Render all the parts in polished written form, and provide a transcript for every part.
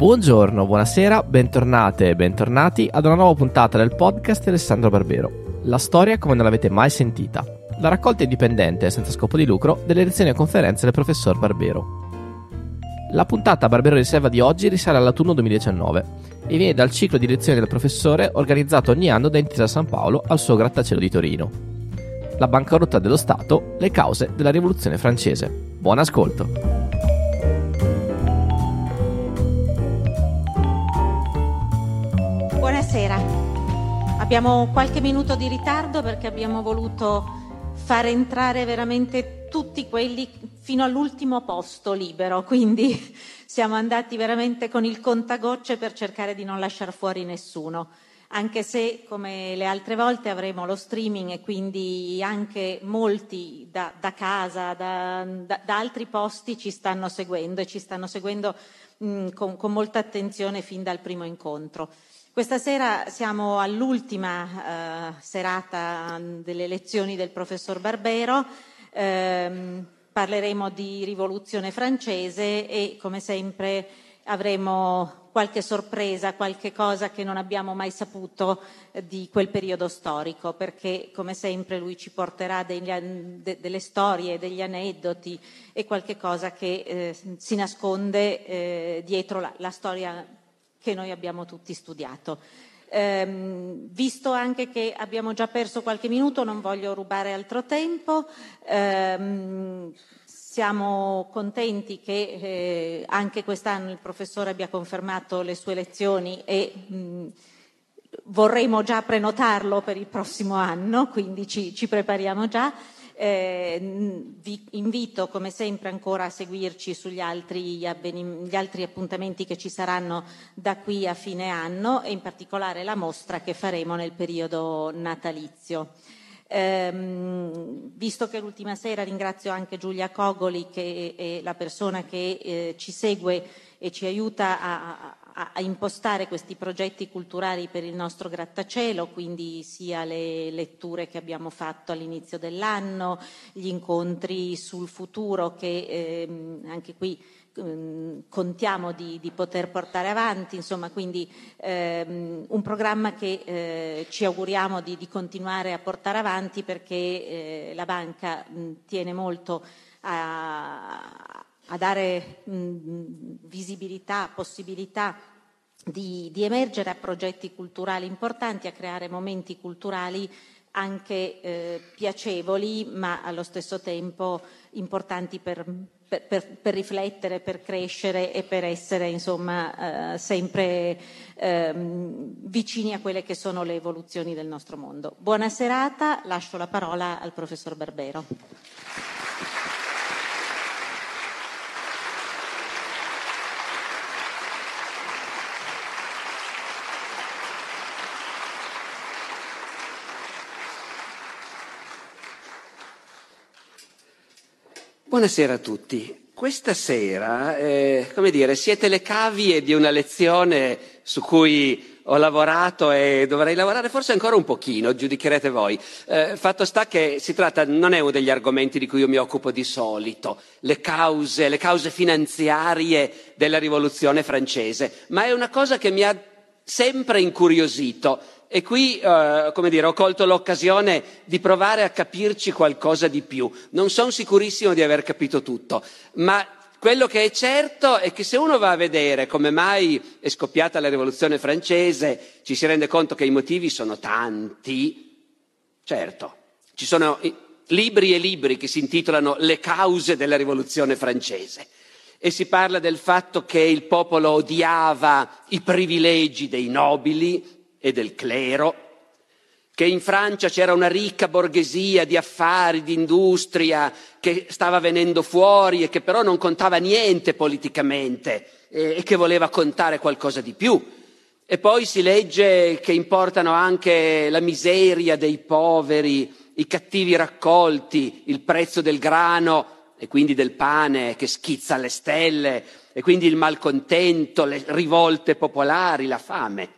Buongiorno, buonasera, bentornate e bentornati ad una nuova puntata del podcast Alessandro Barbero. La storia come non l'avete mai sentita. La raccolta indipendente, senza scopo di lucro, delle lezioni e conferenze del professor Barbero. La puntata Barbero Riserva di oggi risale all'autunno 2019 e viene dal ciclo di lezioni del professore organizzato ogni anno da Intesa Sanpaolo al suo Grattacielo di Torino. La bancarotta dello Stato, le cause della Rivoluzione Francese. Buon ascolto! Buonasera, abbiamo qualche minuto di ritardo perché abbiamo voluto far entrare veramente tutti quelli fino all'ultimo posto libero, quindi siamo andati veramente con il contagocce per cercare di non lasciar fuori nessuno, anche se come le altre volte avremo lo streaming e quindi anche molti da casa, da altri posti ci stanno seguendo e ci stanno seguendo con molta attenzione fin dal primo incontro. Questa sera siamo all'ultima serata delle lezioni del professor Barbero, parleremo di rivoluzione francese e come sempre avremo qualche sorpresa, qualche cosa che non abbiamo mai saputo di quel periodo storico, perché come sempre lui ci porterà delle storie, degli aneddoti e qualche cosa che si nasconde dietro la storia che noi abbiamo tutti studiato. Visto anche che abbiamo già perso qualche minuto, non voglio rubare altro tempo, siamo contenti che anche quest'anno il professore abbia confermato le sue lezioni e vorremmo già prenotarlo per il prossimo anno, quindi ci prepariamo già. Vi invito come sempre ancora a seguirci sugli altri appuntamenti che ci saranno da qui a fine anno e in particolare la mostra che faremo nel periodo natalizio. Visto che l'ultima sera ringrazio anche Giulia Cogoli che è la persona che ci segue e ci aiuta a impostare questi progetti culturali per il nostro grattacielo, quindi sia le letture che abbiamo fatto all'inizio dell'anno, gli incontri sul futuro che anche qui contiamo di poter portare avanti, insomma, quindi un programma che ci auguriamo di continuare a portare avanti perché la banca tiene molto a dare visibilità, possibilità di emergere a progetti culturali importanti, a creare momenti culturali anche piacevoli, ma allo stesso tempo importanti per riflettere, per crescere e per essere insomma sempre vicini a quelle che sono le evoluzioni del nostro mondo. Buona serata, lascio la parola al professor Barbero. Buonasera a tutti. Questa sera, come dire, siete le cavie di una lezione su cui ho lavorato e dovrei lavorare forse ancora un pochino, giudicherete voi. Fatto sta che si tratta, non è uno degli argomenti di cui io mi occupo di solito, le cause finanziarie della Rivoluzione Francese, ma è una cosa che mi ha sempre incuriosito e qui come dire, ho colto l'occasione di provare a capirci qualcosa di più. Non sono sicurissimo di aver capito tutto, ma quello che è certo è che se uno va a vedere come mai è scoppiata la Rivoluzione Francese ci si rende conto che i motivi sono tanti. Certo, ci sono libri e libri che si intitolano Le cause della Rivoluzione Francese e si parla del fatto che il popolo odiava i privilegi dei nobili e del clero, che in Francia c'era una ricca borghesia di affari, di industria che stava venendo fuori e che però non contava niente politicamente e che voleva contare qualcosa di più. E poi si legge che importano anche la miseria dei poveri, i cattivi raccolti, il prezzo del grano e quindi del pane che schizza alle stelle e quindi il malcontento, le rivolte popolari, la fame.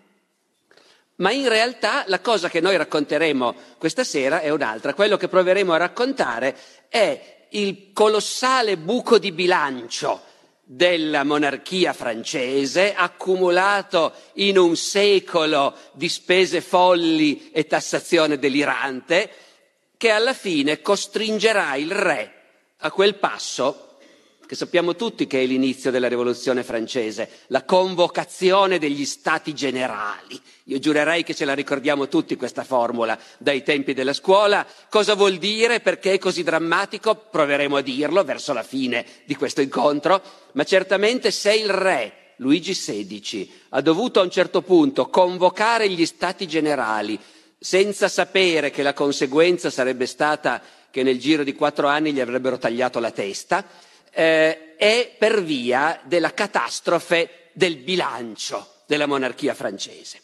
Ma in realtà la cosa che noi racconteremo questa sera è un'altra. Quello che proveremo a raccontare è il colossale buco di bilancio della monarchia francese, accumulato in un secolo di spese folli e tassazione delirante, che alla fine costringerà il re a quel passo che sappiamo tutti che è l'inizio della Rivoluzione Francese, la convocazione degli Stati Generali. Io giurerei che ce la ricordiamo tutti questa formula dai tempi della scuola. Cosa vuol dire? Perché è così drammatico? Proveremo a dirlo verso la fine di questo incontro, ma certamente se il re Luigi XVI ha dovuto a un certo punto convocare gli Stati Generali senza sapere che la conseguenza sarebbe stata che nel giro di 4 anni gli avrebbero tagliato la testa, è per via della catastrofe del bilancio della monarchia francese.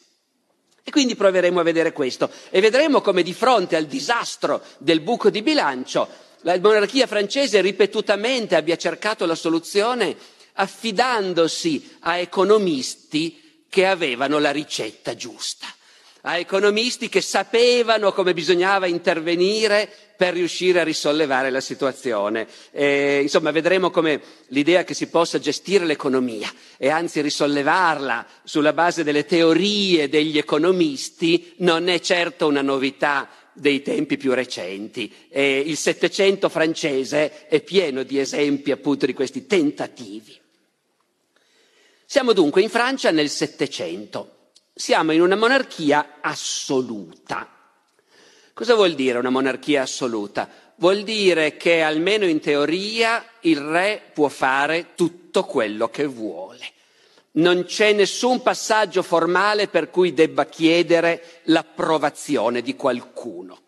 E quindi proveremo a vedere questo e vedremo come di fronte al disastro del buco di bilancio la monarchia francese ripetutamente abbia cercato la soluzione affidandosi a economisti che avevano la ricetta giusta, a economisti che sapevano come bisognava intervenire per riuscire a risollevare la situazione. Insomma, vedremo come l'idea che si possa gestire l'economia e anzi risollevarla sulla base delle teorie degli economisti non è certo una novità dei tempi più recenti. Il Settecento francese è pieno di esempi appunto di questi tentativi. Siamo dunque in Francia nel Settecento. Siamo in una monarchia assoluta. Cosa vuol dire una monarchia assoluta? Vuol dire che, almeno in teoria, il re può fare tutto quello che vuole. Non c'è nessun passaggio formale per cui debba chiedere l'approvazione di qualcuno.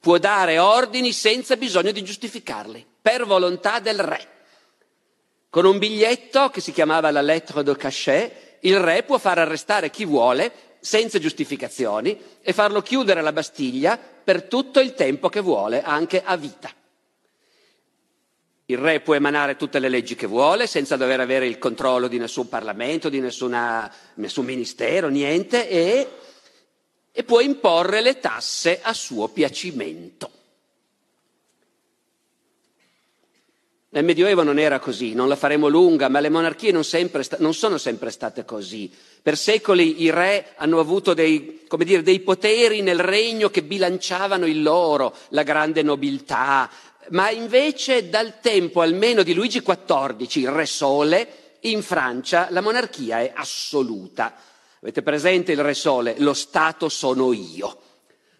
Può dare ordini senza bisogno di giustificarli, per volontà del re. Con un biglietto che si chiamava la lettre de cachet, il re può far arrestare chi vuole senza giustificazioni e farlo chiudere alla Bastiglia per tutto il tempo che vuole, anche a vita. Il re può emanare tutte le leggi che vuole senza dover avere il controllo di nessun Parlamento, di nessun ministero, niente, e può imporre le tasse a suo piacimento. Nel Medioevo non era così, non la faremo lunga, ma le monarchie non sono sempre state così. Per secoli i re hanno avuto dei poteri nel regno che bilanciavano il loro, la grande nobiltà, ma invece dal tempo almeno di Luigi XIV, il re Sole, in Francia la monarchia è assoluta. Avete presente il re Sole? Lo Stato sono io.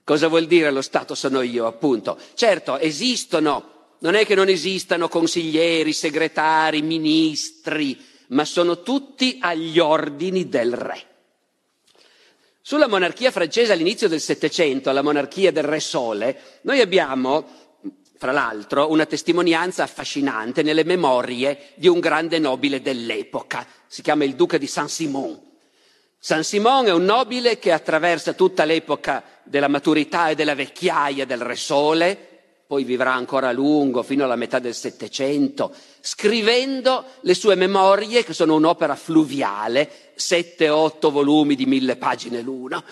Cosa vuol dire lo Stato sono io, appunto? Certo, esistono. Non è che non esistano consiglieri, segretari, ministri, ma sono tutti agli ordini del re. Sulla monarchia francese all'inizio del Settecento, la monarchia del Re Sole, noi abbiamo, fra l'altro, una testimonianza affascinante nelle memorie di un grande nobile dell'epoca, si chiama il Duca di Saint-Simon. Saint-Simon è un nobile che attraversa tutta l'epoca della maturità e della vecchiaia del Re Sole, poi vivrà ancora a lungo, fino alla metà del Settecento, scrivendo le sue memorie, che sono un'opera fluviale, 7-8 volumi di 1000 pagine l'uno,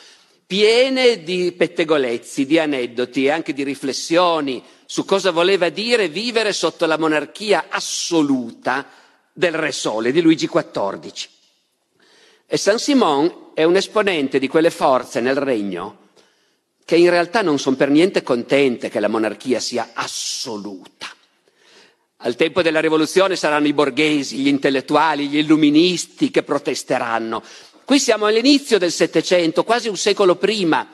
piene di pettegolezzi, di aneddoti e anche di riflessioni su cosa voleva dire vivere sotto la monarchia assoluta del Re Sole, di Luigi XIV. E Saint-Simon è un esponente di quelle forze nel regno che in realtà non sono per niente contente che la monarchia sia assoluta. Al tempo della rivoluzione saranno i borghesi, gli intellettuali, gli illuministi che protesteranno. Qui siamo all'inizio del Settecento, quasi un secolo prima.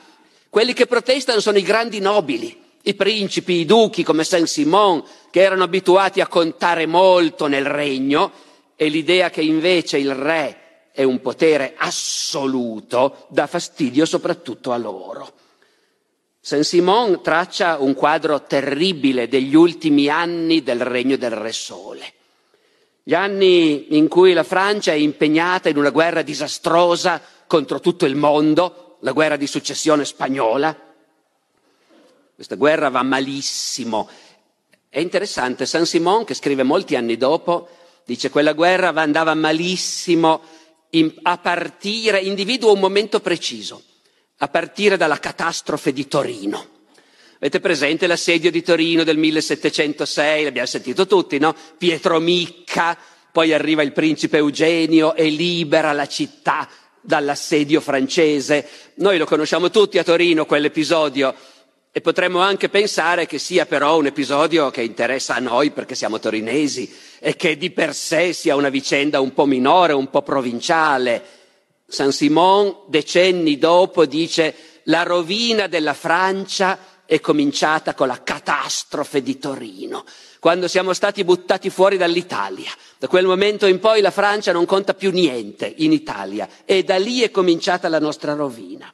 Quelli che protestano sono i grandi nobili, i principi, i duchi come Saint-Simon, che erano abituati a contare molto nel regno, e l'idea che invece il re è un potere assoluto dà fastidio soprattutto a loro. Saint-Simon traccia un quadro terribile degli ultimi anni del regno del Re Sole. Gli anni in cui la Francia è impegnata in una guerra disastrosa contro tutto il mondo, la guerra di successione spagnola. Questa guerra va malissimo. È interessante, Saint-Simon, che scrive molti anni dopo, dice: quella guerra andava malissimo individua un momento preciso. A partire dalla catastrofe di Torino. Avete presente l'assedio di Torino del 1706? L'abbiamo sentito tutti, no? Pietro Micca poi arriva il principe Eugenio e libera la città dall'assedio francese. Noi lo conosciamo tutti a Torino quell'episodio, e potremmo anche pensare che sia però un episodio che interessa a noi perché siamo torinesi e che di per sé sia una vicenda un po' minore, un po' provinciale. Saint-Simon, decenni dopo, dice: la rovina della Francia è cominciata con la catastrofe di Torino, quando siamo stati buttati fuori dall'Italia. Da quel momento in poi la Francia non conta più niente in Italia, e da lì è cominciata la nostra rovina.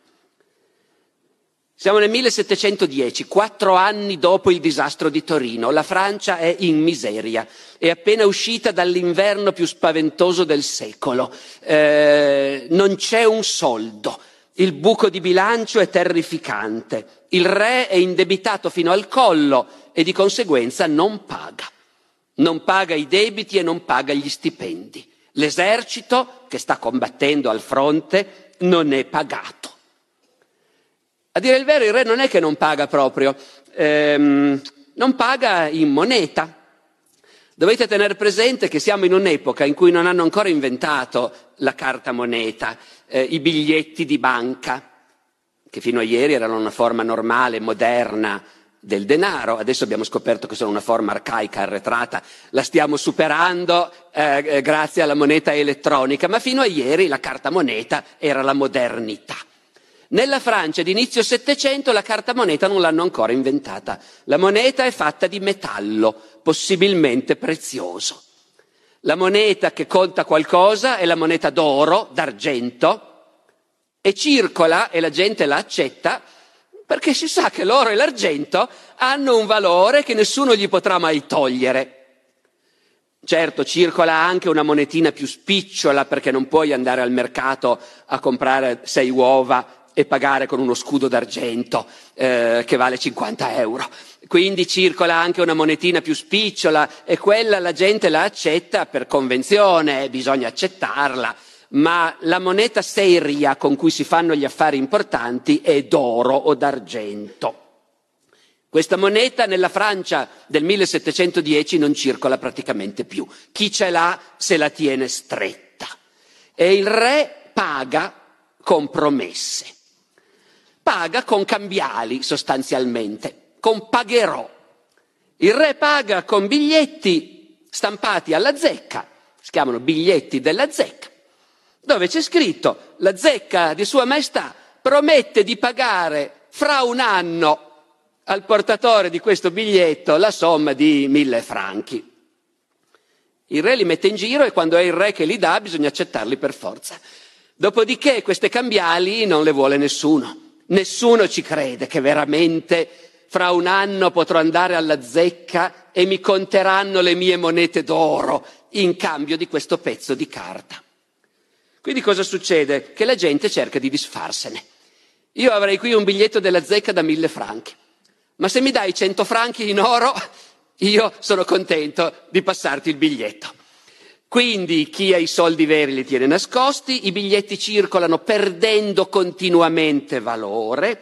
Siamo nel 1710, 4 anni dopo il disastro di Torino. La Francia è in miseria, è appena uscita dall'inverno più spaventoso del secolo. Non c'è un soldo. Il buco di bilancio è terrificante, il re è indebitato fino al collo e di conseguenza non paga. Non paga i debiti e non paga gli stipendi. L'esercito, che sta combattendo al fronte, non è pagato. A dire il vero, il re non è che non paga proprio, non paga in moneta. Dovete tenere presente che siamo in un'epoca in cui non hanno ancora inventato la carta moneta, i biglietti di banca, che fino a ieri erano una forma normale, moderna del denaro. Adesso abbiamo scoperto che sono una forma arcaica, arretrata, la stiamo superando grazie alla moneta elettronica, ma fino a ieri la carta moneta era la modernità. Nella Francia di inizio Settecento la carta moneta non l'hanno ancora inventata. La moneta è fatta di metallo, possibilmente prezioso. La moneta che conta qualcosa è la moneta d'oro, d'argento, e circola e la gente la accetta perché si sa che l'oro e l'argento hanno un valore che nessuno gli potrà mai togliere. Certo, circola anche una monetina più spicciola, perché non puoi andare al mercato a comprare 6 uova e pagare con uno scudo d'argento che vale 50 euro. Quindi circola anche una monetina più spicciola, e quella la gente la accetta per convenzione, bisogna accettarla, ma la moneta seria con cui si fanno gli affari importanti è d'oro o d'argento. Questa moneta nella Francia del 1710 non circola praticamente più. Chi ce l'ha se la tiene stretta. E il re paga con promesse. Paga con cambiali, sostanzialmente, con pagherò. Il re paga con biglietti stampati alla zecca, si chiamano biglietti della zecca, dove c'è scritto: la zecca di Sua Maestà promette di pagare fra 1 anno al portatore di questo biglietto la somma di 1000 franchi. Il re li mette in giro, e quando è il re che li dà bisogna accettarli per forza. Dopodiché queste cambiali non le vuole nessuno. Nessuno ci crede che veramente fra 1 anno potrò andare alla zecca e mi conteranno le mie monete d'oro in cambio di questo pezzo di carta. Quindi cosa succede? Che la gente cerca di disfarsene. Io avrei qui un biglietto della zecca da 1000 franchi, ma se mi dai 100 franchi in oro io sono contento di passarti il biglietto. Quindi chi ha i soldi veri li tiene nascosti, i biglietti circolano perdendo continuamente valore,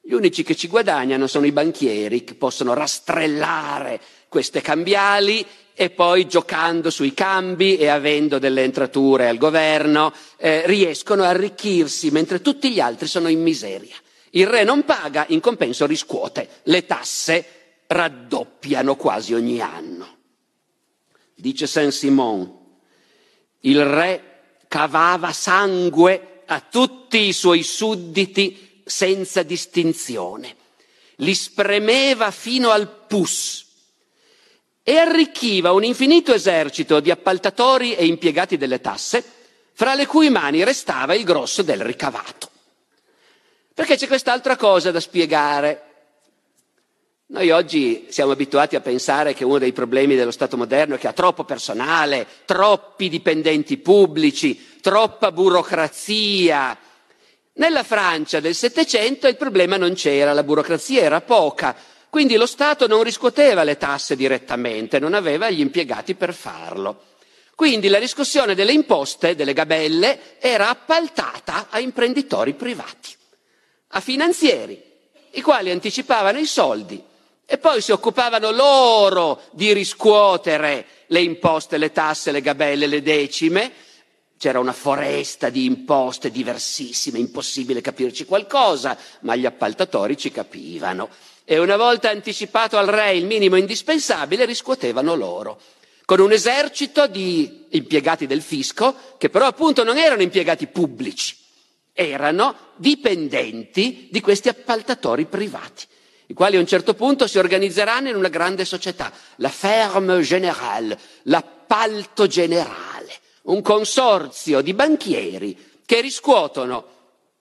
gli unici che ci guadagnano sono i banchieri, che possono rastrellare queste cambiali e poi, giocando sui cambi e avendo delle entrature al governo, riescono a arricchirsi, mentre tutti gli altri sono in miseria. Il re non paga, in compenso riscuote, le tasse raddoppiano quasi ogni anno. Dice Saint-Simon: il re cavava sangue a tutti i suoi sudditi senza distinzione, li spremeva fino al pus e arricchiva un infinito esercito di appaltatori e impiegati delle tasse, fra le cui mani restava il grosso del ricavato. Perché c'è quest'altra cosa da spiegare. Noi oggi siamo abituati a pensare che uno dei problemi dello Stato moderno è che ha troppo personale, troppi dipendenti pubblici, troppa burocrazia. Nella Francia del Settecento il problema non c'era, la burocrazia era poca, quindi lo Stato non riscuoteva le tasse direttamente, non aveva gli impiegati per farlo. Quindi la riscossione delle imposte, delle gabelle, era appaltata a imprenditori privati, a finanzieri, i quali anticipavano i soldi. E poi si occupavano loro di riscuotere le imposte, le tasse, le gabelle, le decime. C'era una foresta di imposte diversissime, impossibile capirci qualcosa, ma gli appaltatori ci capivano. E una volta anticipato al re il minimo indispensabile, riscuotevano loro, con un esercito di impiegati del fisco, che però appunto non erano impiegati pubblici, erano dipendenti di questi appaltatori privati, i quali a un certo punto si organizzeranno in una grande società, la Ferme Générale, l'appalto generale. Un consorzio di banchieri che riscuotono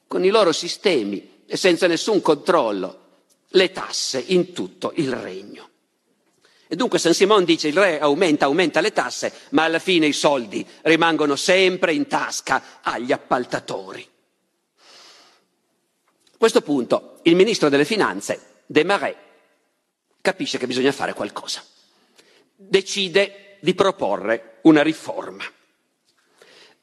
con i loro sistemi e senza nessun controllo le tasse in tutto il regno. E dunque Saint-Simon dice: il re aumenta le tasse, ma alla fine i soldi rimangono sempre in tasca agli appaltatori. A questo punto il ministro delle Finanze, De Marais, capisce che bisogna fare qualcosa. Decide di proporre una riforma.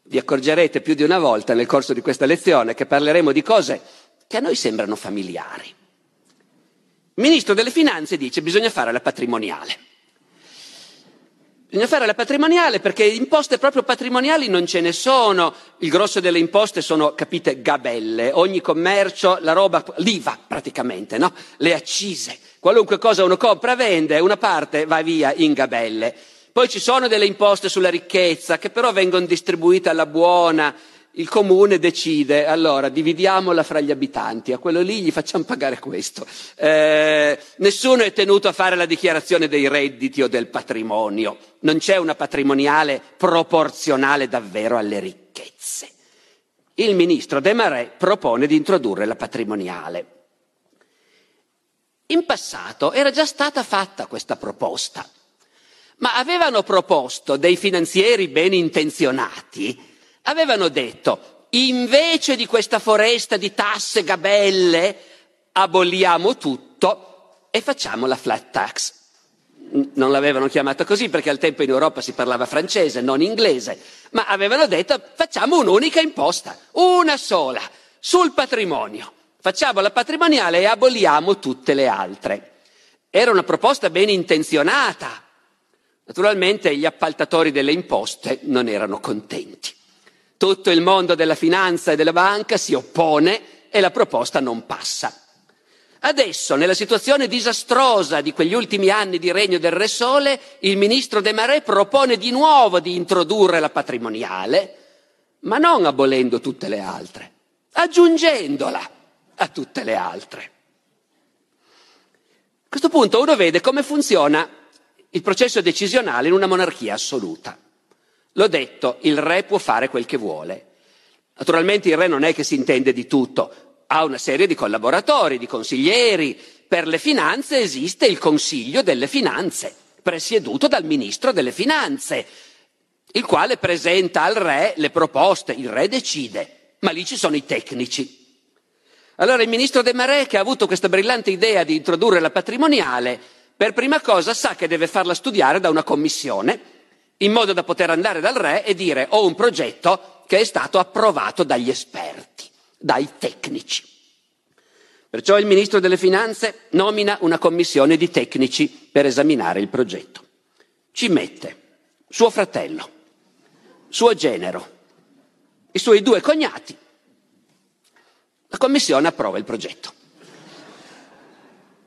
Vi accorgerete più di una volta nel corso di questa lezione che parleremo di cose che a noi sembrano familiari. Il ministro delle Finanze dice: bisogna fare la patrimoniale. Bisogna fare la patrimoniale perché imposte proprio patrimoniali non ce ne sono. Il grosso delle imposte sono, capite, gabelle. Ogni commercio, la roba, l'IVA praticamente, no? Le accise. Qualunque cosa uno compra, vende, una parte va via in gabelle. Poi ci sono delle imposte sulla ricchezza che però vengono distribuite alla buona. Il comune decide: allora dividiamola fra gli abitanti, a quello lì gli facciamo pagare questo. Nessuno è tenuto a fare la dichiarazione dei redditi o del patrimonio, non c'è una patrimoniale proporzionale davvero alle ricchezze. Il ministro De Marais propone di introdurre la patrimoniale. In passato era già stata fatta questa proposta. Ma avevano proposto dei finanzieri ben intenzionati, avevano detto: invece di questa foresta di tasse, gabelle, aboliamo tutto e facciamo la flat tax. Non l'avevano chiamata così perché al tempo in Europa si parlava francese, non inglese, ma avevano detto: facciamo un'unica imposta, una sola, sul patrimonio. Facciamo la patrimoniale e aboliamo tutte le altre. Era una proposta ben intenzionata. Naturalmente gli appaltatori delle imposte non erano contenti. Tutto il mondo della finanza e della banca si oppone e la proposta non passa. Adesso, nella situazione disastrosa di quegli ultimi anni di regno del Re Sole, il ministro De Marais propone di nuovo di introdurre la patrimoniale, ma non abolendo tutte le altre, aggiungendola a tutte le altre. A questo punto uno vede come funziona il processo decisionale in una monarchia assoluta. L'ho detto, il re può fare quel che vuole. Naturalmente il re non è che si intende di tutto, ha una serie di collaboratori, di consiglieri. Per le finanze esiste il Consiglio delle Finanze, presieduto dal ministro delle Finanze, il quale presenta al re le proposte, il re decide, ma lì ci sono i tecnici. Allora il ministro De Marais, che ha avuto questa brillante idea di introdurre la patrimoniale, per prima cosa sa che deve farla studiare da una commissione, in modo da poter andare dal re e dire: ho un progetto che è stato approvato dagli esperti, dai tecnici. Perciò il ministro delle Finanze nomina una commissione di tecnici per esaminare il progetto. Ci mette suo fratello, suo genero, i suoi due cognati. La commissione approva il progetto.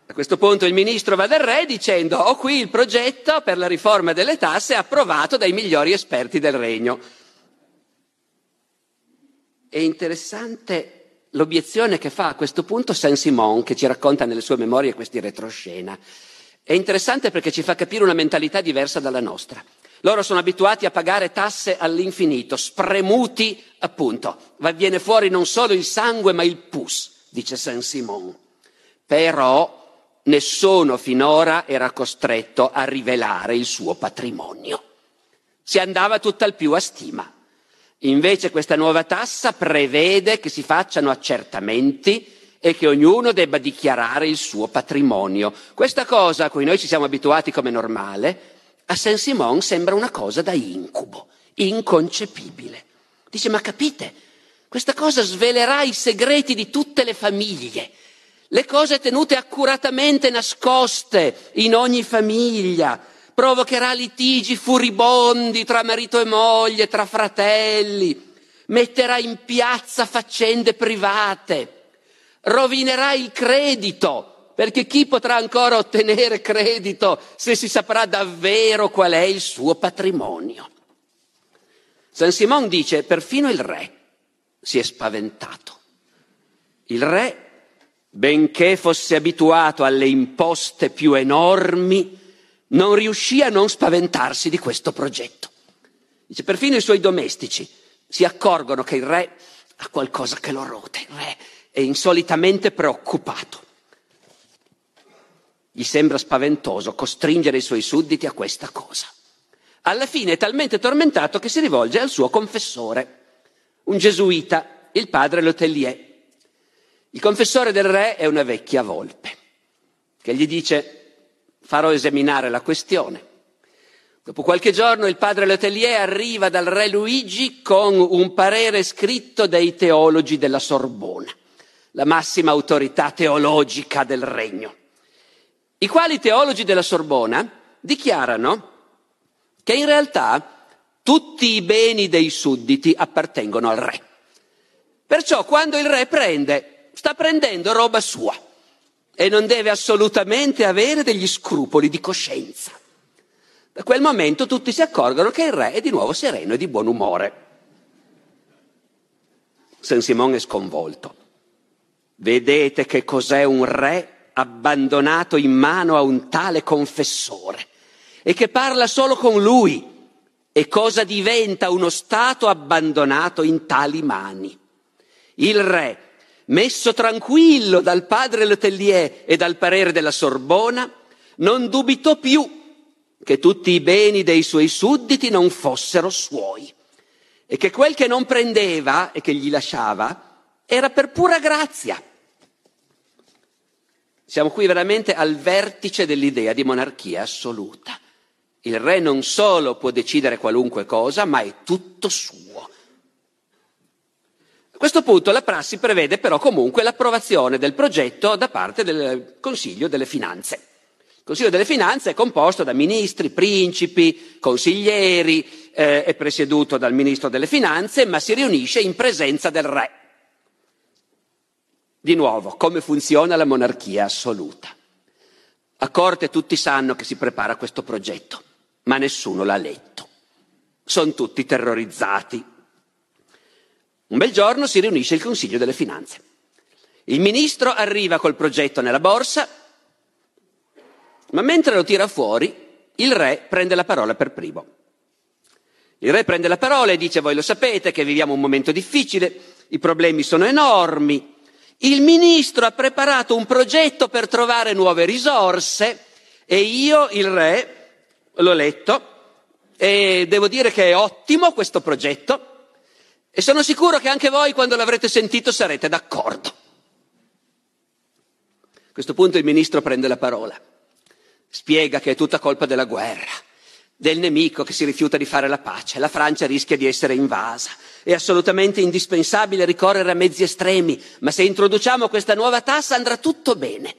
A questo punto il ministro va dal re dicendo: ho qui il progetto per la riforma delle tasse approvato dai migliori esperti del regno. È interessante l'obiezione che fa a questo punto Saint-Simon, che ci racconta nelle sue memorie questi retroscena. È interessante perché ci fa capire una mentalità diversa dalla nostra. Loro sono abituati a pagare tasse all'infinito, spremuti appunto. Viene fuori non solo il sangue ma il pus, dice Saint-Simon. Però nessuno finora era costretto a rivelare il suo patrimonio. Si andava tutt'al più a stima. Invece questa nuova tassa prevede che si facciano accertamenti e che ognuno debba dichiarare il suo patrimonio. Questa cosa a cui noi ci siamo abituati come normale, a Saint-Simon sembra una cosa da incubo, inconcepibile. Dice: ma capite, questa cosa svelerà i segreti di tutte le famiglie. Le cose tenute accuratamente nascoste in ogni famiglia, provocherà litigi furibondi tra marito e moglie, tra fratelli, metterà in piazza faccende private, rovinerà il credito, perché chi potrà ancora ottenere credito se si saprà davvero qual è il suo patrimonio? Saint-Simon dice, perfino il re si è spaventato. Il re, benché fosse abituato alle imposte più enormi, non riuscì a non spaventarsi di questo progetto. Dice, perfino i suoi domestici si accorgono che il re ha qualcosa che lo rode, il re è insolitamente preoccupato. Gli sembra spaventoso costringere i suoi sudditi a questa cosa. Alla fine è talmente tormentato che si rivolge al suo confessore, un gesuita, il padre Letellier. Il confessore del re è una vecchia volpe, che gli dice, farò esaminare la questione. Dopo qualche giorno il padre Letellier arriva dal re Luigi con un parere scritto dei teologi della Sorbona, la massima autorità teologica del regno, i quali teologi della Sorbona dichiarano che in realtà tutti i beni dei sudditi appartengono al re. Perciò quando il re prende, sta prendendo roba sua e non deve assolutamente avere degli scrupoli di coscienza. Da quel momento tutti si accorgono che il re è di nuovo sereno e di buon umore. Saint-Simon è sconvolto. Vedete che cos'è un re abbandonato in mano a un tale confessore e che parla solo con lui, e cosa diventa uno Stato abbandonato in tali mani. Il re, messo tranquillo dal padre Letellier e dal parere della Sorbona, non dubitò più che tutti i beni dei suoi sudditi non fossero suoi e che quel che non prendeva e che gli lasciava era per pura grazia. Siamo qui veramente al vertice dell'idea di monarchia assoluta. Il re non solo può decidere qualunque cosa, ma è tutto suo. A questo punto la prassi prevede però comunque l'approvazione del progetto da parte del Consiglio delle Finanze. Il Consiglio delle Finanze è composto da ministri, principi, consiglieri, è presieduto dal ministro delle Finanze, ma si riunisce in presenza del re. Di nuovo, come funziona la monarchia assoluta? A corte tutti sanno che si prepara questo progetto, ma nessuno l'ha letto. Sono tutti terrorizzati. Un bel giorno si riunisce il Consiglio delle Finanze. Il ministro arriva col progetto nella borsa, ma mentre lo tira fuori, il re prende la parola per primo. Il re prende la parola e dice, voi lo sapete che viviamo un momento difficile, i problemi sono enormi. Il ministro ha preparato un progetto per trovare nuove risorse e io, il re, l'ho letto e devo dire che è ottimo questo progetto. E sono sicuro che anche voi, quando l'avrete sentito, sarete d'accordo. A questo punto il ministro prende la parola, spiega che è tutta colpa della guerra, del nemico che si rifiuta di fare la pace, la Francia rischia di essere invasa, è assolutamente indispensabile ricorrere a mezzi estremi, ma se introduciamo questa nuova tassa andrà tutto bene.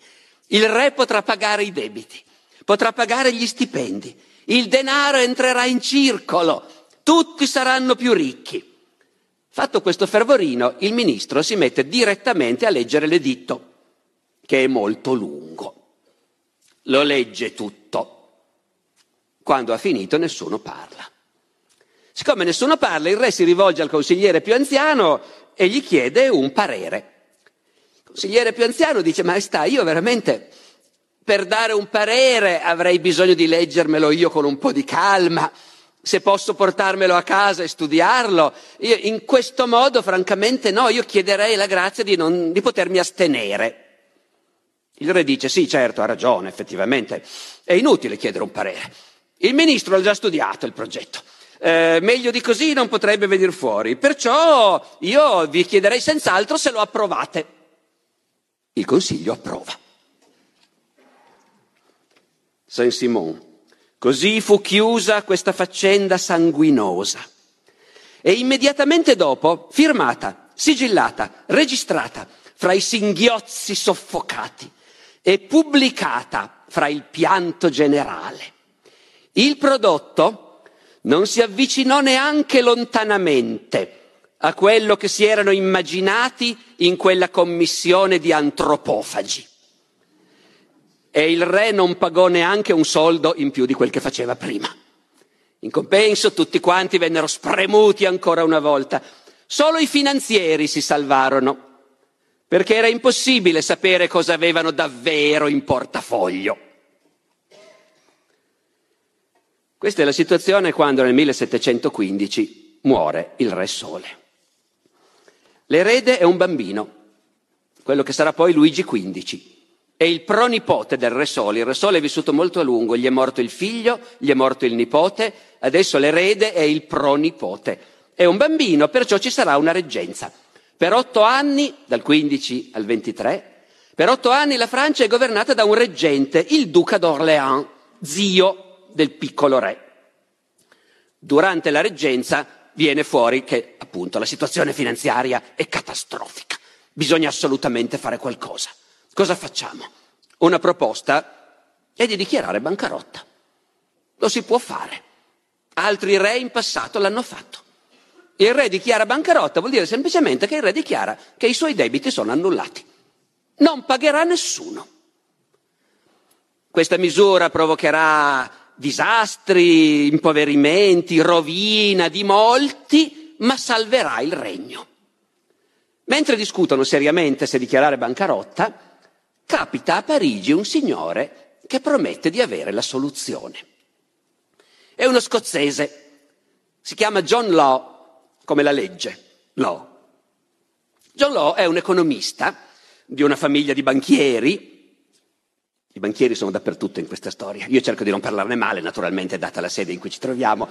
Il re potrà pagare i debiti, potrà pagare gli stipendi, il denaro entrerà in circolo, tutti saranno più ricchi. Fatto questo fervorino, il ministro si mette direttamente a leggere l'editto, che è molto lungo. Lo legge tutto. Quando ha finito nessuno parla. Siccome nessuno parla, il re si rivolge al consigliere più anziano e gli chiede un parere. Il consigliere più anziano dice, maestà, io veramente per dare un parere avrei bisogno di leggermelo io con un po' di calma. Se posso portarmelo a casa e studiarlo, io in questo modo francamente no, io chiederei la grazia di potermi astenere. Il re dice, sì certo, ha ragione, effettivamente, è inutile chiedere un parere. Il ministro ha già studiato il progetto, meglio di così non potrebbe venir fuori, perciò io vi chiederei senz'altro se lo approvate. Il consiglio approva. Saint-Simon. Così fu chiusa questa faccenda sanguinosa e immediatamente dopo firmata, sigillata, registrata fra i singhiozzi soffocati e pubblicata fra il pianto generale. Il prodotto non si avvicinò neanche lontanamente a quello che si erano immaginati in quella commissione di antropofagi. E il re non pagò neanche un soldo in più di quel che faceva prima. In compenso tutti quanti vennero spremuti ancora una volta. Solo i finanzieri si salvarono, perché era impossibile sapere cosa avevano davvero in portafoglio. Questa è la situazione quando nel 1715 muore il re Sole. L'erede è un bambino, quello che sarà poi Luigi XV. È il pronipote del re Sole. Il re Sole è vissuto molto a lungo, gli è morto il figlio, gli è morto il nipote, adesso l'erede è il pronipote. È un bambino, perciò ci sarà una reggenza. Per 8 anni, dal 15 al 23, per 8 anni la Francia è governata da un reggente, il Duca d'Orléans, zio del piccolo re. Durante la reggenza viene fuori che, appunto, la situazione finanziaria è catastrofica. Bisogna assolutamente fare qualcosa. Cosa facciamo? Una proposta è di dichiarare bancarotta. Lo si può fare. Altri re in passato l'hanno fatto. Il re dichiara bancarotta vuol dire semplicemente che il re dichiara che i suoi debiti sono annullati. Non pagherà nessuno. Questa misura provocherà disastri, impoverimenti, rovina di molti, ma salverà il regno. Mentre discutono seriamente se dichiarare bancarotta, capita a Parigi un signore che promette di avere la soluzione. È uno scozzese, si chiama John Law, come la legge, Law. John Law è un economista di una famiglia di banchieri. I banchieri sono dappertutto in questa storia. Io cerco di non parlarne male, naturalmente, data la sede in cui ci troviamo.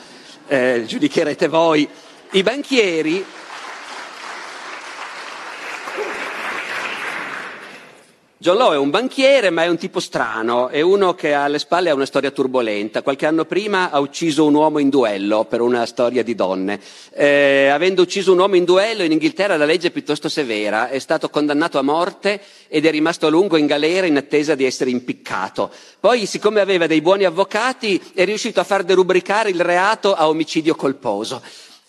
Giudicherete voi. I banchieri... John Law è un banchiere, ma è un tipo strano, è uno che alle spalle ha una storia turbolenta. Qualche anno prima ha ucciso un uomo in duello per una storia di donne. Avendo ucciso un uomo in duello, in Inghilterra la legge è piuttosto severa, è stato condannato a morte ed è rimasto a lungo in galera in attesa di essere impiccato. Poi, siccome aveva dei buoni avvocati, è riuscito a far derubricare il reato a omicidio colposo.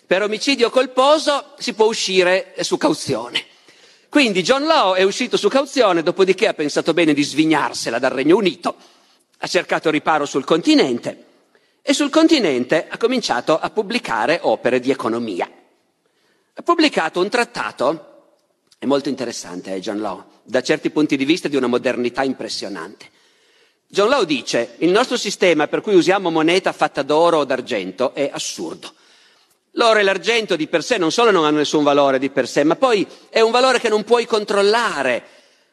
Per omicidio colposo si può uscire su cauzione. Quindi John Law è uscito su cauzione, dopodiché ha pensato bene di svignarsela dal Regno Unito, ha cercato riparo sul continente e sul continente ha cominciato a pubblicare opere di economia. Ha pubblicato un trattato, è molto interessante John Law, da certi punti di vista di una modernità impressionante. John Law dice: il nostro sistema per cui usiamo moneta fatta d'oro o d'argento è assurdo. L'oro e l'argento di per sé non solo non hanno nessun valore di per sé, ma poi è un valore che non puoi controllare.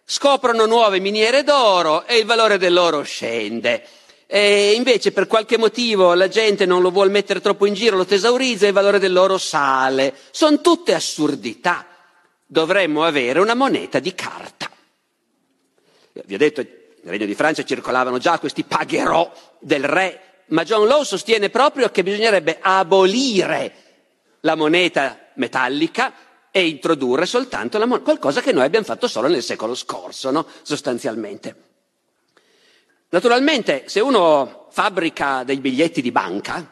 Scoprono nuove miniere d'oro e il valore dell'oro scende. E invece per qualche motivo la gente non lo vuol mettere troppo in giro, lo tesaurizza e il valore dell'oro sale. Sono tutte assurdità. Dovremmo avere una moneta di carta. Vi ho detto, nel Regno di Francia circolavano già questi pagherò del re, ma John Law sostiene proprio che bisognerebbe abolire la moneta metallica e introdurre soltanto la qualcosa che noi abbiamo fatto solo nel secolo scorso, no? Sostanzialmente. Naturalmente, se uno fabbrica dei biglietti di banca,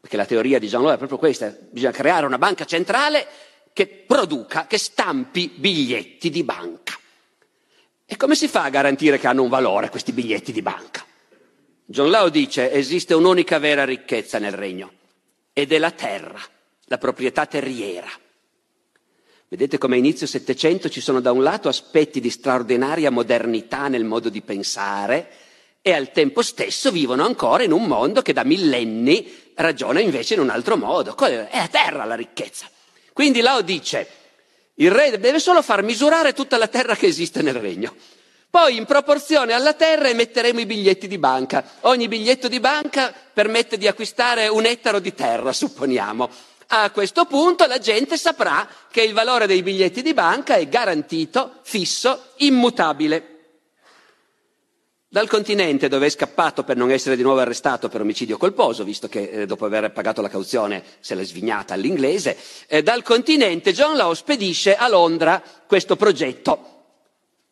perché la teoria di John Law è proprio questa, bisogna creare una banca centrale che produca, che stampi biglietti di banca. E come si fa a garantire che hanno un valore questi biglietti di banca? John Law dice: esiste un'unica vera ricchezza nel regno, ed è la terra, la proprietà terriera. Vedete come a inizio Settecento ci sono da un lato aspetti di straordinaria modernità nel modo di pensare e al tempo stesso vivono ancora in un mondo che da millenni ragiona invece in un altro modo. È la terra la ricchezza. Quindi Law dice: il re deve solo far misurare tutta la terra che esiste nel regno. Poi in proporzione alla terra emetteremo i biglietti di banca. Ogni biglietto di banca permette di acquistare 1 ettaro di terra, supponiamo. A questo punto la gente saprà che il valore dei biglietti di banca è garantito, fisso, immutabile. Dal continente, dove è scappato per non essere di nuovo arrestato per omicidio colposo, visto che dopo aver pagato la cauzione se l'è svignata all'inglese, dal continente John Law spedisce a Londra questo progetto.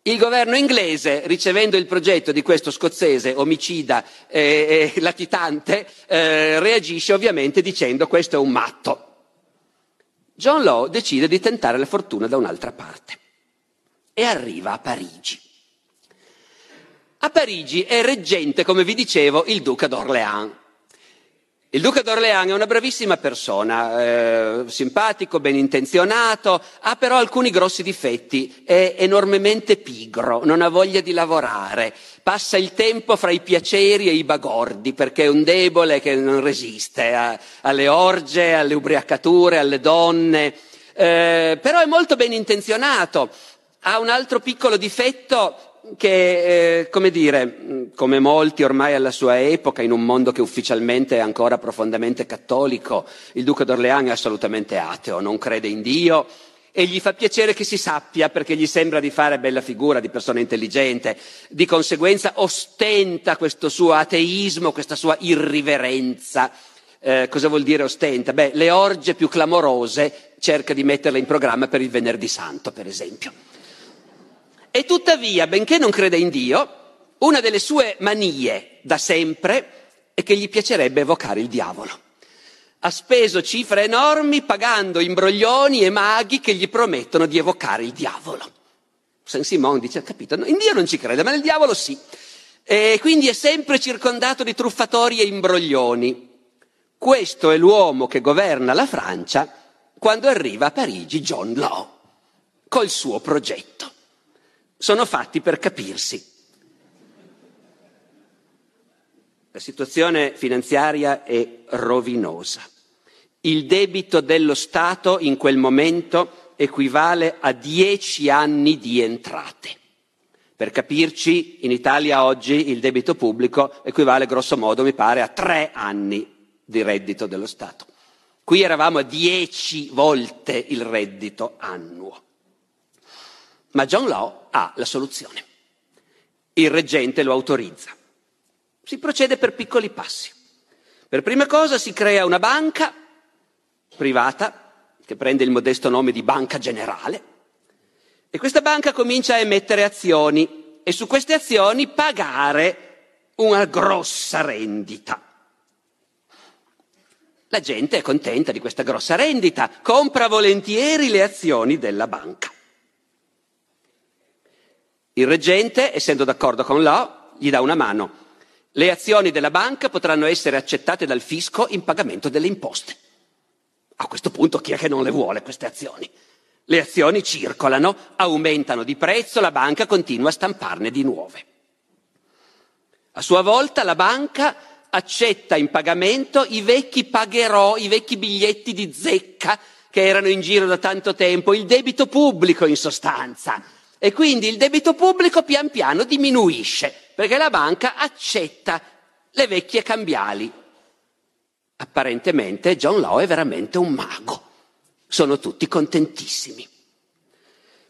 Il governo inglese, ricevendo il progetto di questo scozzese omicida e latitante, reagisce ovviamente dicendo questo è un matto. John Law decide di tentare la fortuna da un'altra parte e arriva a Parigi. A Parigi è reggente, come vi dicevo, il Duca d'Orléans. Il Duca d'Orléans è una bravissima persona, simpatico, ben intenzionato, ha però alcuni grossi difetti, è enormemente pigro, non ha voglia di lavorare, passa il tempo fra i piaceri e i bagordi, perché è un debole che non resiste alle orge, alle ubriacature, alle donne, però è molto ben intenzionato, ha un altro piccolo difetto, che, come dire, come molti ormai alla sua epoca, in un mondo che ufficialmente è ancora profondamente cattolico, il Duca d'Orléans è assolutamente ateo, non crede in Dio e gli fa piacere che si sappia perché gli sembra di fare bella figura, di persona intelligente, di conseguenza ostenta questo suo ateismo, questa sua irriverenza. Cosa vuol dire ostenta? Beh, le orge più clamorose cerca di metterle in programma per il Venerdì Santo, per esempio. E tuttavia, benché non creda in Dio, una delle sue manie da sempre è che gli piacerebbe evocare il diavolo. Ha speso cifre enormi pagando imbroglioni e maghi che gli promettono di evocare il diavolo. Saint-Simon dice, capito, in Dio non ci crede, ma nel diavolo sì. E quindi è sempre circondato di truffatori e imbroglioni. Questo è l'uomo che governa la Francia quando arriva a Parigi John Law, col suo progetto. Sono fatti per capirsi. La situazione finanziaria è rovinosa. Il debito dello Stato in quel momento equivale a 10 anni di entrate. Per capirci, in Italia oggi il debito pubblico equivale grosso modo, mi pare, a 3 anni di reddito dello Stato. Qui eravamo a 10 volte il reddito annuo. Ma John Law ha la soluzione. Il reggente lo autorizza. Si procede per piccoli passi. Per prima cosa si crea una banca privata, che prende il modesto nome di Banca Generale, e questa banca comincia a emettere azioni e su queste azioni pagare una grossa rendita. La gente è contenta di questa grossa rendita, compra volentieri le azioni della banca. Il reggente, essendo d'accordo con Law, gli dà una mano. Le azioni della banca potranno essere accettate dal fisco in pagamento delle imposte. A questo punto chi è che non le vuole queste azioni? Le azioni circolano, aumentano di prezzo, la banca continua a stamparne di nuove. A sua volta la banca accetta in pagamento i vecchi pagherò, i vecchi biglietti di zecca che erano in giro da tanto tempo, il debito pubblico in sostanza. E quindi il debito pubblico pian piano diminuisce, perché la banca accetta le vecchie cambiali. Apparentemente John Law è veramente un mago. Sono tutti contentissimi.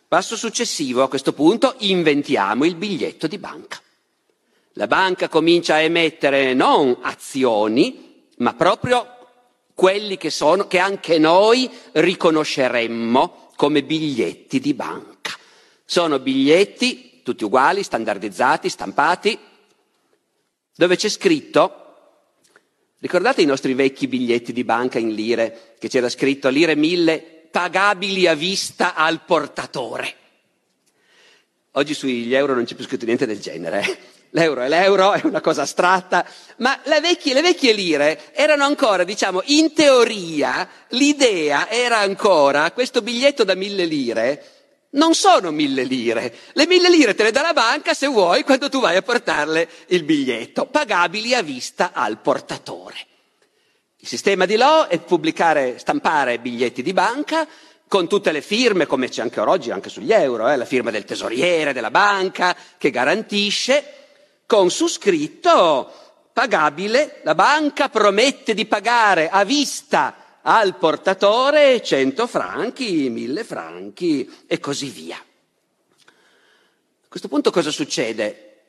Passo successivo, a questo punto, inventiamo il biglietto di banca. La banca comincia a emettere non azioni, ma proprio quelli che sono, che anche noi riconosceremmo come biglietti di banca. Sono biglietti, tutti uguali, standardizzati, stampati, dove c'è scritto, ricordate i nostri vecchi biglietti di banca in lire, che c'era scritto lire 1000, pagabili a vista al portatore. Oggi sugli euro non c'è più scritto niente del genere. L'euro è una cosa astratta, ma le vecchie lire erano ancora, diciamo, in teoria, l'idea era ancora, questo biglietto da 1000 lire, non sono 1000 lire, le 1000 lire te le dà la banca se vuoi quando tu vai a portarle il biglietto, pagabili a vista al portatore. Il sistema di Law è stampare biglietti di banca con tutte le firme, come c'è anche oggi, anche sugli euro, la firma del tesoriere, della banca, che garantisce, con su scritto pagabile, la banca promette di pagare a vista al portatore 100 franchi, 1000 franchi e così via. A questo punto cosa succede?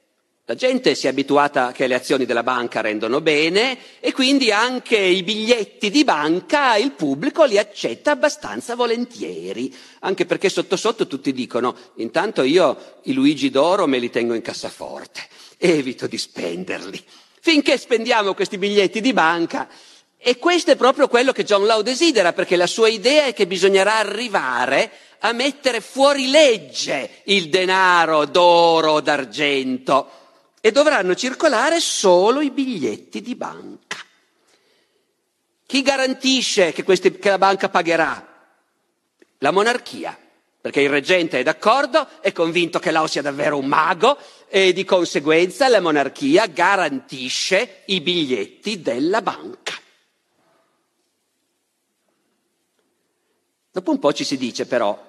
La gente si è abituata che le azioni della banca rendono bene e quindi anche i biglietti di banca il pubblico li accetta abbastanza volentieri, anche perché sotto sotto tutti dicono intanto io i Luigi d'oro me li tengo in cassaforte, evito di spenderli, finché spendiamo questi biglietti di banca. E questo è proprio quello che John Law desidera, perché la sua idea è che bisognerà arrivare a mettere fuori legge il denaro d'oro, d'argento, e dovranno circolare solo i biglietti di banca. Chi garantisce che la banca pagherà? La monarchia, perché il reggente è d'accordo, è convinto che Law sia davvero un mago e di conseguenza la monarchia garantisce i biglietti della banca. Dopo un po' ci si dice però,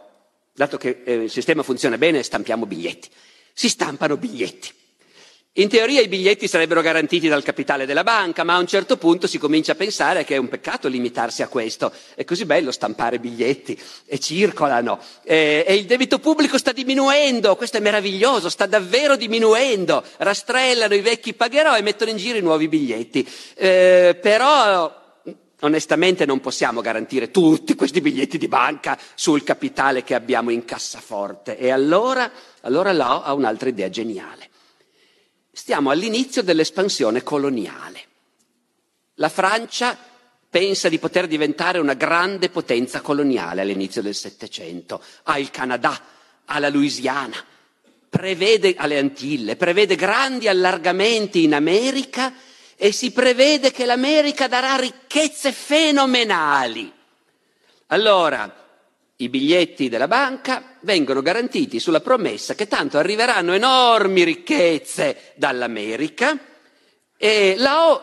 dato che il sistema funziona bene, stampiamo biglietti. Si stampano biglietti. In teoria i biglietti sarebbero garantiti dal capitale della banca, ma a un certo punto si comincia a pensare che è un peccato limitarsi a questo. È così bello stampare biglietti e circolano. E il debito pubblico sta diminuendo, questo è meraviglioso, sta davvero diminuendo. Rastrellano i vecchi pagherò e mettono in giro i nuovi biglietti. Però... onestamente non possiamo garantire tutti questi biglietti di banca sul capitale che abbiamo in cassaforte. E allora Law ha un'altra idea geniale. Stiamo all'inizio dell'espansione coloniale. La Francia pensa di poter diventare una grande potenza coloniale all'inizio del Settecento. Ha il Canada, ha la Louisiana, prevede alle Antille, prevede grandi allargamenti in America. E si prevede che l'America darà ricchezze fenomenali. Allora, i biglietti della banca vengono garantiti sulla promessa che tanto arriveranno enormi ricchezze dall'America, e Law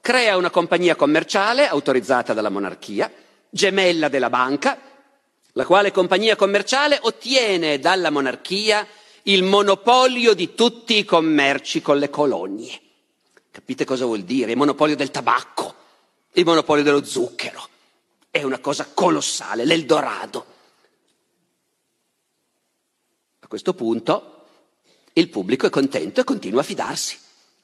crea una compagnia commerciale autorizzata dalla monarchia, gemella della banca, la quale compagnia commerciale ottiene dalla monarchia il monopolio di tutti i commerci con le colonie. Capite cosa vuol dire? Il monopolio del tabacco, il monopolio dello zucchero. È una cosa colossale, l'Eldorado. A questo punto il pubblico è contento e continua a fidarsi.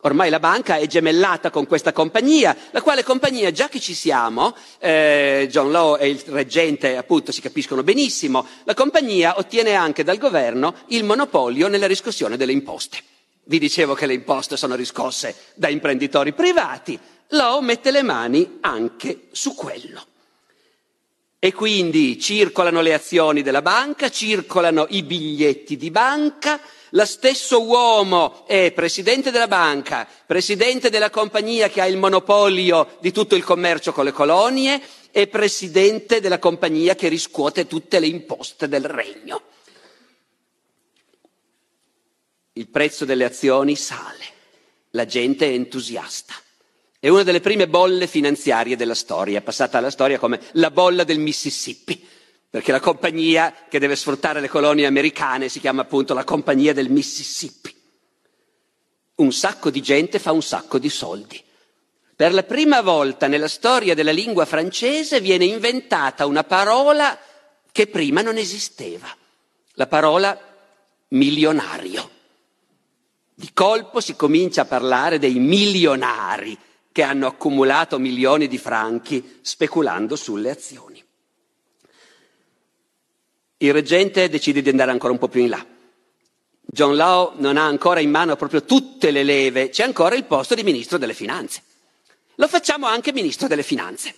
Ormai la banca è gemellata con questa compagnia, la quale compagnia, già che ci siamo, John Law e il reggente appunto si capiscono benissimo, la compagnia ottiene anche dal governo il monopolio nella riscossione delle imposte. Vi dicevo che le imposte sono riscosse da imprenditori privati, Law mette le mani anche su quello. E quindi circolano le azioni della banca, circolano i biglietti di banca, lo stesso uomo è presidente della banca, presidente della compagnia che ha il monopolio di tutto il commercio con le colonie e presidente della compagnia che riscuote tutte le imposte del regno. Il prezzo delle azioni sale, la gente è entusiasta. È una delle prime bolle finanziarie della storia, passata alla storia come la bolla del Mississippi, perché la compagnia che deve sfruttare le colonie americane si chiama appunto la Compagnia del Mississippi. Un sacco di gente fa un sacco di soldi. Per la prima volta nella storia della lingua francese viene inventata una parola che prima non esisteva, la parola milionario. Di colpo si comincia a parlare dei milionari che hanno accumulato milioni di franchi speculando sulle azioni. Il reggente decide di andare ancora un po' più in là. John Law non ha ancora in mano proprio tutte le leve, c'è ancora il posto di ministro delle finanze. Lo facciamo anche ministro delle finanze.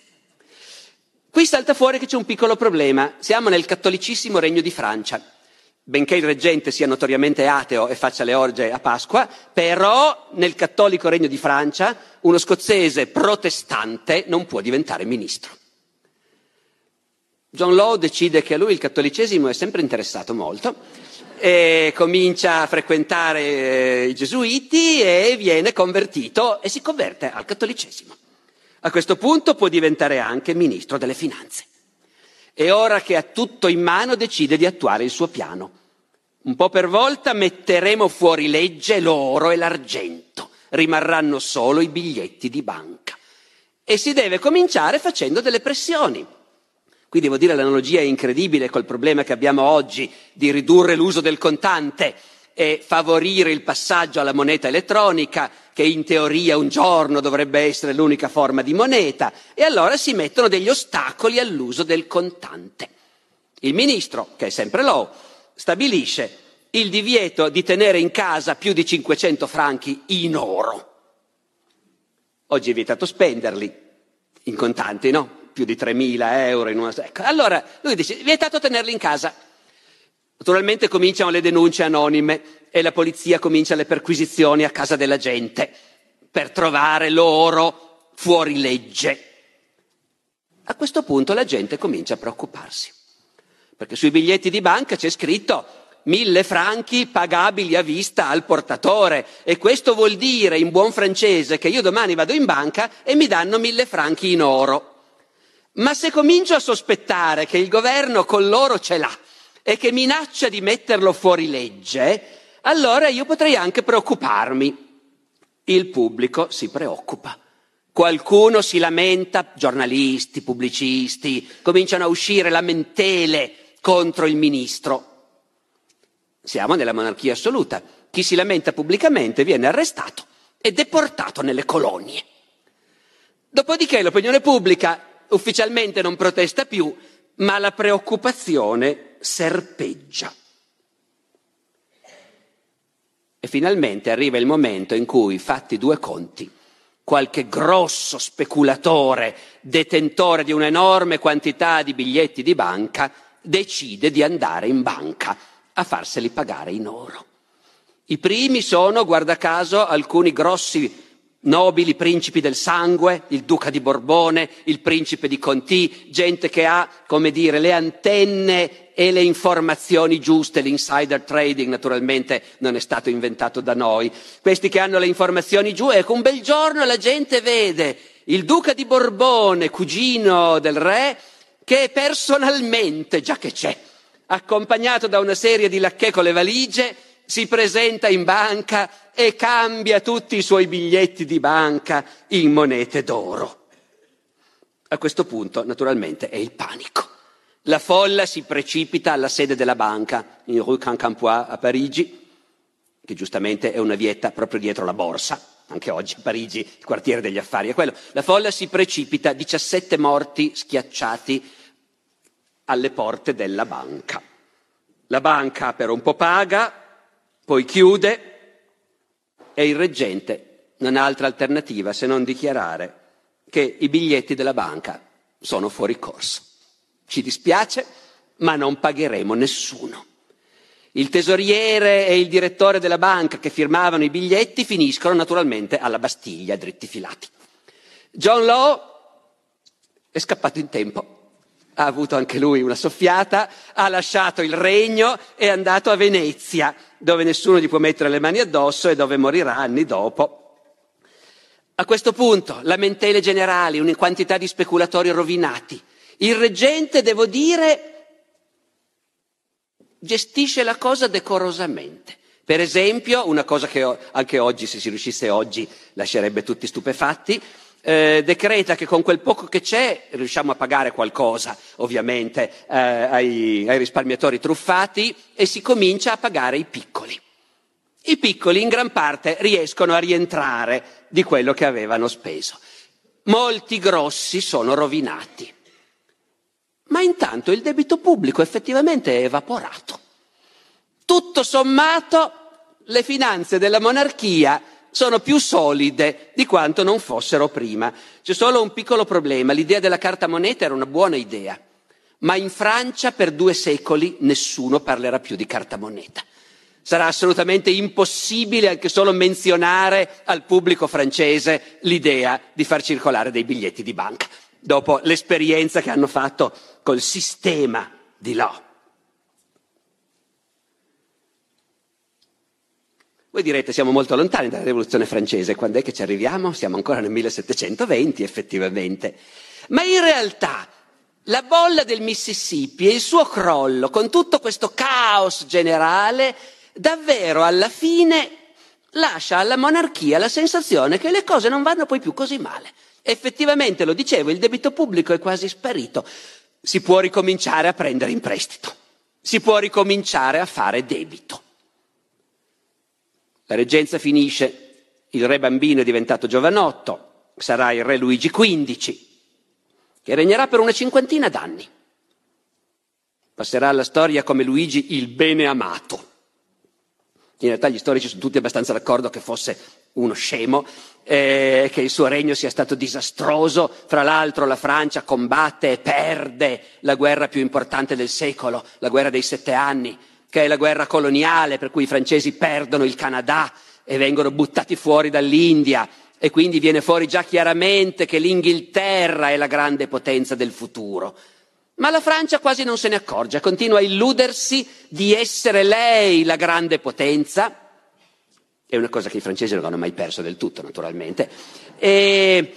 Qui salta fuori che c'è un piccolo problema. Siamo nel cattolicissimo Regno di Francia. Benché il reggente sia notoriamente ateo e faccia le orge a Pasqua, però nel cattolico Regno di Francia uno scozzese protestante non può diventare ministro. John Law decide che a lui il cattolicesimo è sempre interessato molto e comincia a frequentare i gesuiti e viene convertito e si converte al cattolicesimo. A questo punto può diventare anche ministro delle finanze. E ora che ha tutto in mano decide di attuare il suo piano. Un po' per volta metteremo fuori legge l'oro e l'argento, rimarranno solo i biglietti di banca. E si deve cominciare facendo delle pressioni. Qui devo dire l'analogia è incredibile col problema che abbiamo oggi di ridurre l'uso del contante. favorire il passaggio alla moneta elettronica, che in teoria un giorno dovrebbe essere l'unica forma di moneta, e allora si mettono degli ostacoli all'uso del contante. Il ministro, che è sempre Law, stabilisce il divieto di tenere in casa più di 500 franchi in oro. Oggi è vietato spenderli in contanti, no? Più di 3.000 euro in una... Ecco. Allora lui dice, vietato tenerli in casa. Naturalmente cominciano le denunce anonime e la polizia comincia le perquisizioni a casa della gente per trovare l'oro fuori legge. A questo punto la gente comincia a preoccuparsi, perché sui biglietti di banca c'è scritto 1.000 franchi pagabili a vista al portatore, e questo vuol dire in buon francese che io domani vado in banca e mi danno 1.000 franchi in oro. Ma se comincio a sospettare che il governo con l'oro ce l'ha e che minaccia di metterlo fuori legge, allora io potrei anche preoccuparmi. Il pubblico si preoccupa. Qualcuno si lamenta, giornalisti, pubblicisti, cominciano a uscire lamentele contro il ministro. Siamo nella monarchia assoluta. Chi si lamenta pubblicamente viene arrestato e deportato nelle colonie. Dopodiché l'opinione pubblica ufficialmente non protesta più, ma la preoccupazione serpeggia. E finalmente arriva il momento in cui, fatti due conti, qualche grosso speculatore, detentore di un'enorme quantità di biglietti di banca, decide di andare in banca a farseli pagare in oro. I primi sono, guarda caso, alcuni grossi nobili principi del sangue, il Duca di Borbone, il Principe di Conti, gente che ha, come dire, le antenne e le informazioni giuste. L'insider trading naturalmente non è stato inventato da noi. Questi che hanno le informazioni giuste, ecco, un bel giorno la gente vede il Duca di Borbone, cugino del re, che personalmente, già che c'è, accompagnato da una serie di lacchè con le valigie, si presenta in banca e cambia tutti i suoi biglietti di banca in monete d'oro. A questo punto, naturalmente, è il panico. La folla si precipita alla sede della banca, in Rue Quincampoix a Parigi, che giustamente è una vietta proprio dietro la borsa. Anche oggi a Parigi, il quartiere degli affari è quello. La folla si precipita, 17 morti schiacciati alle porte della banca. La banca per un po' paga, poi chiude, e il reggente non ha altra alternativa se non dichiarare che i biglietti della banca sono fuori corso. Ci dispiace, ma non pagheremo nessuno. Il tesoriere e il direttore della banca che firmavano i biglietti finiscono naturalmente alla Bastiglia, dritti filati. John Law è scappato in tempo. Ha avuto anche lui una soffiata, ha lasciato il regno, è andato a Venezia, dove nessuno gli può mettere le mani addosso e dove morirà anni dopo. A questo punto, lamentele generali, una quantità di speculatori rovinati. Il reggente, devo dire, gestisce la cosa decorosamente. Per esempio, una cosa che anche oggi, se si riuscisse oggi, lascerebbe tutti stupefatti, decreta che con quel poco che c'è riusciamo a pagare qualcosa, ovviamente, ai risparmiatori truffati, e si comincia a pagare i piccoli. I piccoli in gran parte riescono a rientrare di quello che avevano speso. Molti grossi sono rovinati. Ma intanto il debito pubblico effettivamente è evaporato. Tutto sommato le finanze della monarchia sono più solide di quanto non fossero prima. C'è solo un piccolo problema: l'idea della carta moneta era una buona idea, ma in Francia per 2 secoli nessuno parlerà più di carta moneta. Sarà assolutamente impossibile anche solo menzionare al pubblico francese l'idea di far circolare dei biglietti di banca, dopo l'esperienza che hanno fatto col sistema di Law. Voi direte, siamo molto lontani dalla Rivoluzione Francese, quando è che ci arriviamo? Siamo ancora nel 1720, effettivamente. Ma in realtà la bolla del Mississippi e il suo crollo, con tutto questo caos generale, davvero alla fine lascia alla monarchia la sensazione che le cose non vanno poi più così male. Effettivamente, Law dicevo, il debito pubblico è quasi sparito. Si può ricominciare a prendere in prestito, si può ricominciare a fare debito. La reggenza finisce, il re bambino è diventato giovanotto, sarà il re Luigi XV, che regnerà per una cinquantina d'anni. Passerà alla storia come Luigi il bene amato. In realtà gli storici sono tutti abbastanza d'accordo che fosse uno scemo, che il suo regno sia stato disastroso. Fra l'altro la Francia combatte e perde la guerra più importante del secolo, la guerra dei 7 anni, che è la guerra coloniale, per cui i francesi perdono il Canada e vengono buttati fuori dall'India, e quindi viene fuori già chiaramente che l'Inghilterra è la grande potenza del futuro. Ma la Francia quasi non se ne accorge, continua a illudersi di essere lei la grande potenza. È una cosa che i francesi non hanno mai perso del tutto, naturalmente. E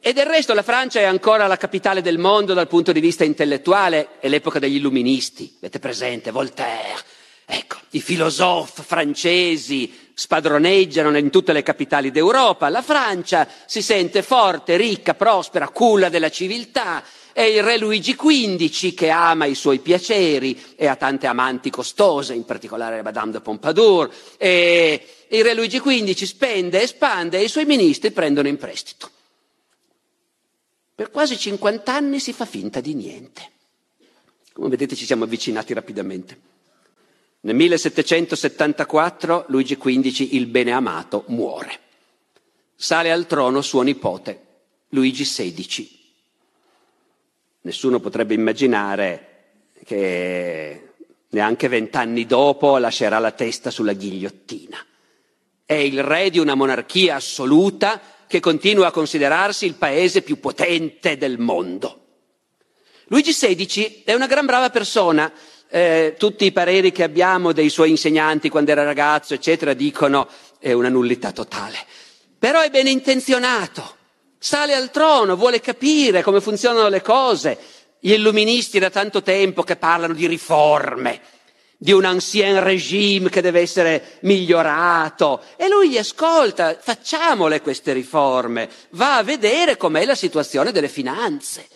del resto la Francia è ancora la capitale del mondo dal punto di vista intellettuale, è l'epoca degli illuministi, avete presente, Voltaire. Ecco, i filosofi francesi spadroneggiano in tutte le capitali d'Europa. La Francia si sente forte, ricca, prospera, culla della civiltà. È il re Luigi XV che ama i suoi piaceri e ha tante amanti costose, in particolare Madame de Pompadour. E il re Luigi XV spende, espande, e i suoi ministri prendono in prestito. Per quasi 50 anni si fa finta di niente. Come vedete ci siamo avvicinati rapidamente. Nel 1774 Luigi XV, il beneamato, muore. Sale al trono suo nipote, Luigi XVI. Nessuno potrebbe immaginare che neanche 20 anni dopo lascerà la testa sulla ghigliottina. È il re di una monarchia assoluta che continua a considerarsi il paese più potente del mondo. Luigi XVI è una gran brava persona. Tutti i pareri che abbiamo dei suoi insegnanti quando era ragazzo, eccetera, dicono è una nullità totale. Però è ben intenzionato. Sale al trono, vuole capire come funzionano le cose. Gli illuministi da tanto tempo che parlano di riforme, di un ancien regime che deve essere migliorato. E lui gli ascolta, facciamole queste riforme. Va a vedere com'è la situazione delle finanze.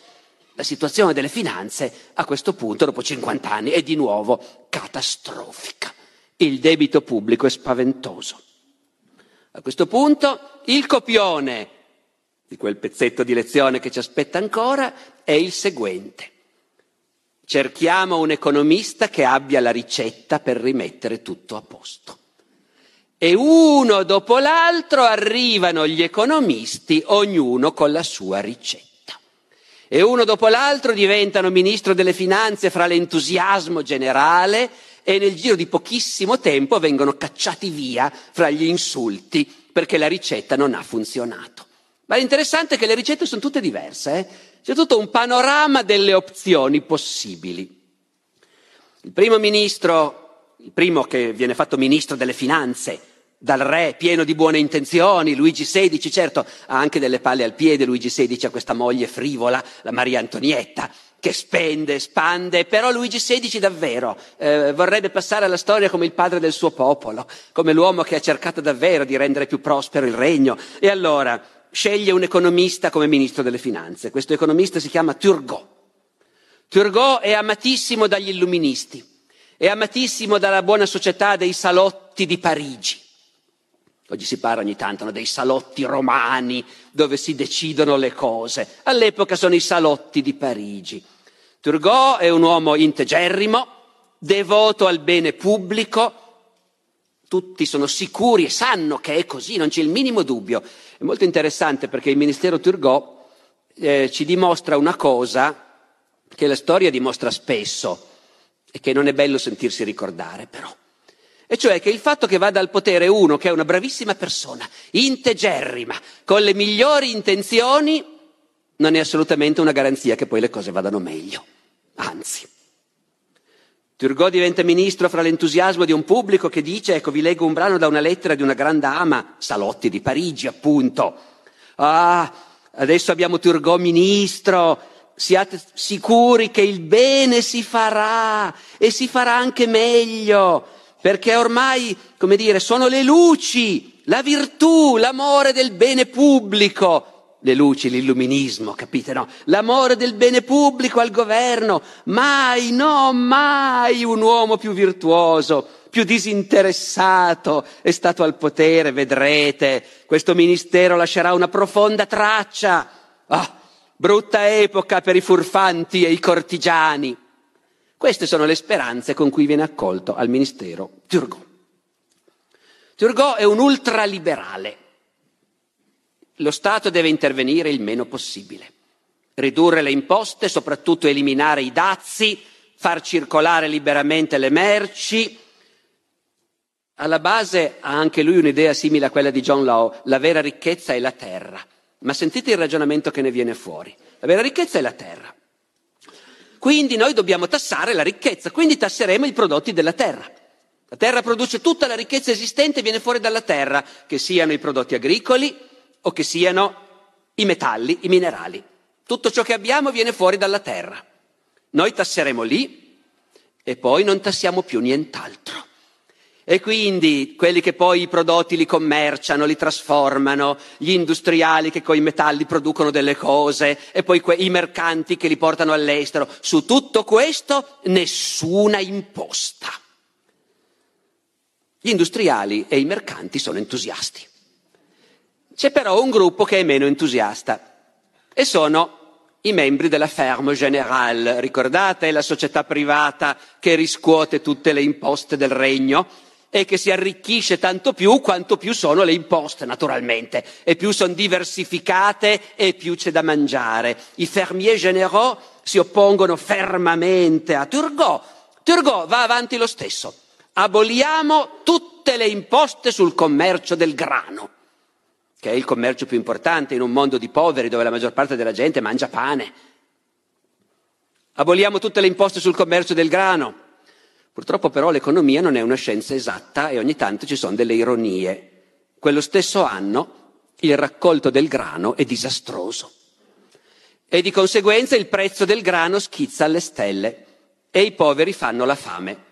La situazione delle finanze a questo punto, dopo 50 anni, è di nuovo catastrofica. Il debito pubblico è spaventoso. A questo punto il copione di quel pezzetto di lezione che ci aspetta ancora è il seguente. Cerchiamo un economista che abbia la ricetta per rimettere tutto a posto. E uno dopo l'altro arrivano gli economisti, ognuno con la sua ricetta. E uno dopo l'altro diventano ministro delle finanze fra l'entusiasmo generale e nel giro di pochissimo tempo vengono cacciati via fra gli insulti perché la ricetta non ha funzionato. Ma l'interessante è che le ricette sono tutte diverse, eh? C'è tutto un panorama delle opzioni possibili. Il primo ministro, il primo che viene fatto ministro delle finanze dal re, pieno di buone intenzioni, Luigi XVI, certo ha anche delle palle al piede. Luigi XVI ha questa moglie frivola, la Maria Antonietta, che spende, espande, però Luigi XVI davvero vorrebbe passare alla storia come il padre del suo popolo, come l'uomo che ha cercato davvero di rendere più prospero il regno. E allora sceglie un economista come ministro delle finanze. Questo economista si chiama Turgot. Turgot è amatissimo dagli illuministi, è amatissimo dalla buona società dei salotti di Parigi. Oggi si parla ogni tanto, no, dei salotti romani dove si decidono le cose. All'epoca sono i salotti di Parigi. Turgot è un uomo integerrimo, devoto al bene pubblico. Tutti sono sicuri e sanno che è così, non c'è il minimo dubbio. È molto interessante perché il ministero Turgot ci dimostra una cosa che la storia dimostra spesso e che non è bello sentirsi ricordare però. E cioè che il fatto che vada al potere uno che è una bravissima persona, integerrima, con le migliori intenzioni, non è assolutamente una garanzia che poi le cose vadano meglio. Anzi. Turgot diventa ministro fra l'entusiasmo di un pubblico che dice, ecco vi leggo un brano da una lettera di una grande ama, salotti di Parigi appunto. Ah, adesso abbiamo Turgot ministro, siate sicuri che il bene si farà e si farà anche meglio, perché ormai, come dire, sono le luci, la virtù, l'amore del bene pubblico. Le luci, l'illuminismo, capite, no? L'amore del bene pubblico al governo. Mai, no, mai un uomo più virtuoso, più disinteressato è stato al potere, vedrete. Questo ministero lascerà una profonda traccia. Ah, brutta epoca per i furfanti e i cortigiani. Queste sono le speranze con cui viene accolto al ministero Turgot. Turgot è un ultraliberale. Lo Stato deve intervenire il meno possibile. Ridurre le imposte, soprattutto eliminare i dazi, far circolare liberamente le merci. Alla base ha anche lui un'idea simile a quella di John Law: la vera ricchezza è la terra. Ma sentite il ragionamento che ne viene fuori. La vera ricchezza è la terra. Quindi noi dobbiamo tassare la ricchezza, quindi tasseremo i prodotti della terra. La terra produce tutta la ricchezza esistente, viene fuori dalla terra, che siano i prodotti agricoli o che siano i metalli, i minerali. Tutto ciò che abbiamo viene fuori dalla terra. Noi tasseremo lì e poi non tassiamo più nient'altro. E quindi quelli che poi i prodotti li commerciano, li trasformano, gli industriali che coi metalli producono delle cose e poi i mercanti che li portano all'estero. Su tutto questo nessuna imposta. Gli industriali e i mercanti sono entusiasti. C'è però un gruppo che è meno entusiasta e sono i membri della Ferme Générale. Ricordate, la società privata che riscuote tutte le imposte del regno e che si arricchisce tanto più quanto più sono le imposte, naturalmente, e più sono diversificate e più c'è da mangiare. I fermiers généraux si oppongono fermamente a Turgot. Turgot va avanti lo stesso. Aboliamo tutte le imposte sul commercio del grano, che è il commercio più importante in un mondo di poveri dove la maggior parte della gente mangia pane. Aboliamo tutte le imposte sul commercio del grano. Purtroppo però l'economia non è una scienza esatta e ogni tanto ci sono delle ironie. Quello stesso anno il raccolto del grano è disastroso e di conseguenza il prezzo del grano schizza alle stelle e i poveri fanno la fame.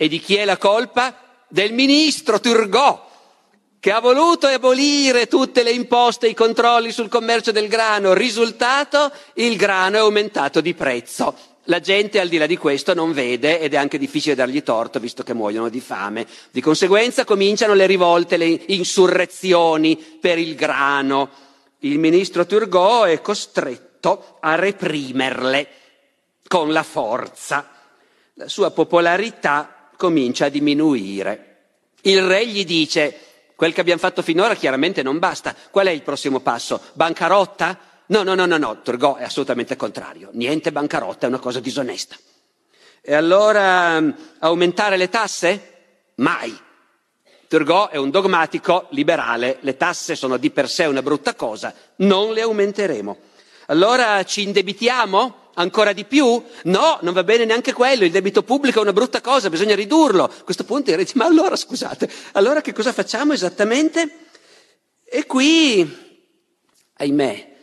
E di chi è la colpa? Del ministro Turgot, che ha voluto abolire tutte le imposte e i controlli sul commercio del grano. Risultato, il grano è aumentato di prezzo. La gente al di là di questo non vede ed è anche difficile dargli torto, visto che muoiono di fame. Di conseguenza cominciano le rivolte, le insurrezioni per il grano. Il ministro Turgot è costretto a reprimerle con la forza. La sua popolarità comincia a diminuire. Il re gli dice: quel che abbiamo fatto finora chiaramente non basta. Qual è il prossimo passo? Bancarotta? No, Turgot è assolutamente contrario. Niente bancarotta, è una cosa disonesta. E allora aumentare le tasse? Mai. Turgot è un dogmatico liberale, le tasse sono di per sé una brutta cosa, non le aumenteremo. Allora ci indebitiamo? Ancora di più? No, non va bene neanche quello, il debito pubblico è una brutta cosa, bisogna ridurlo. A questo punto direte: ma allora scusate, allora che cosa facciamo esattamente? E qui, ahimè,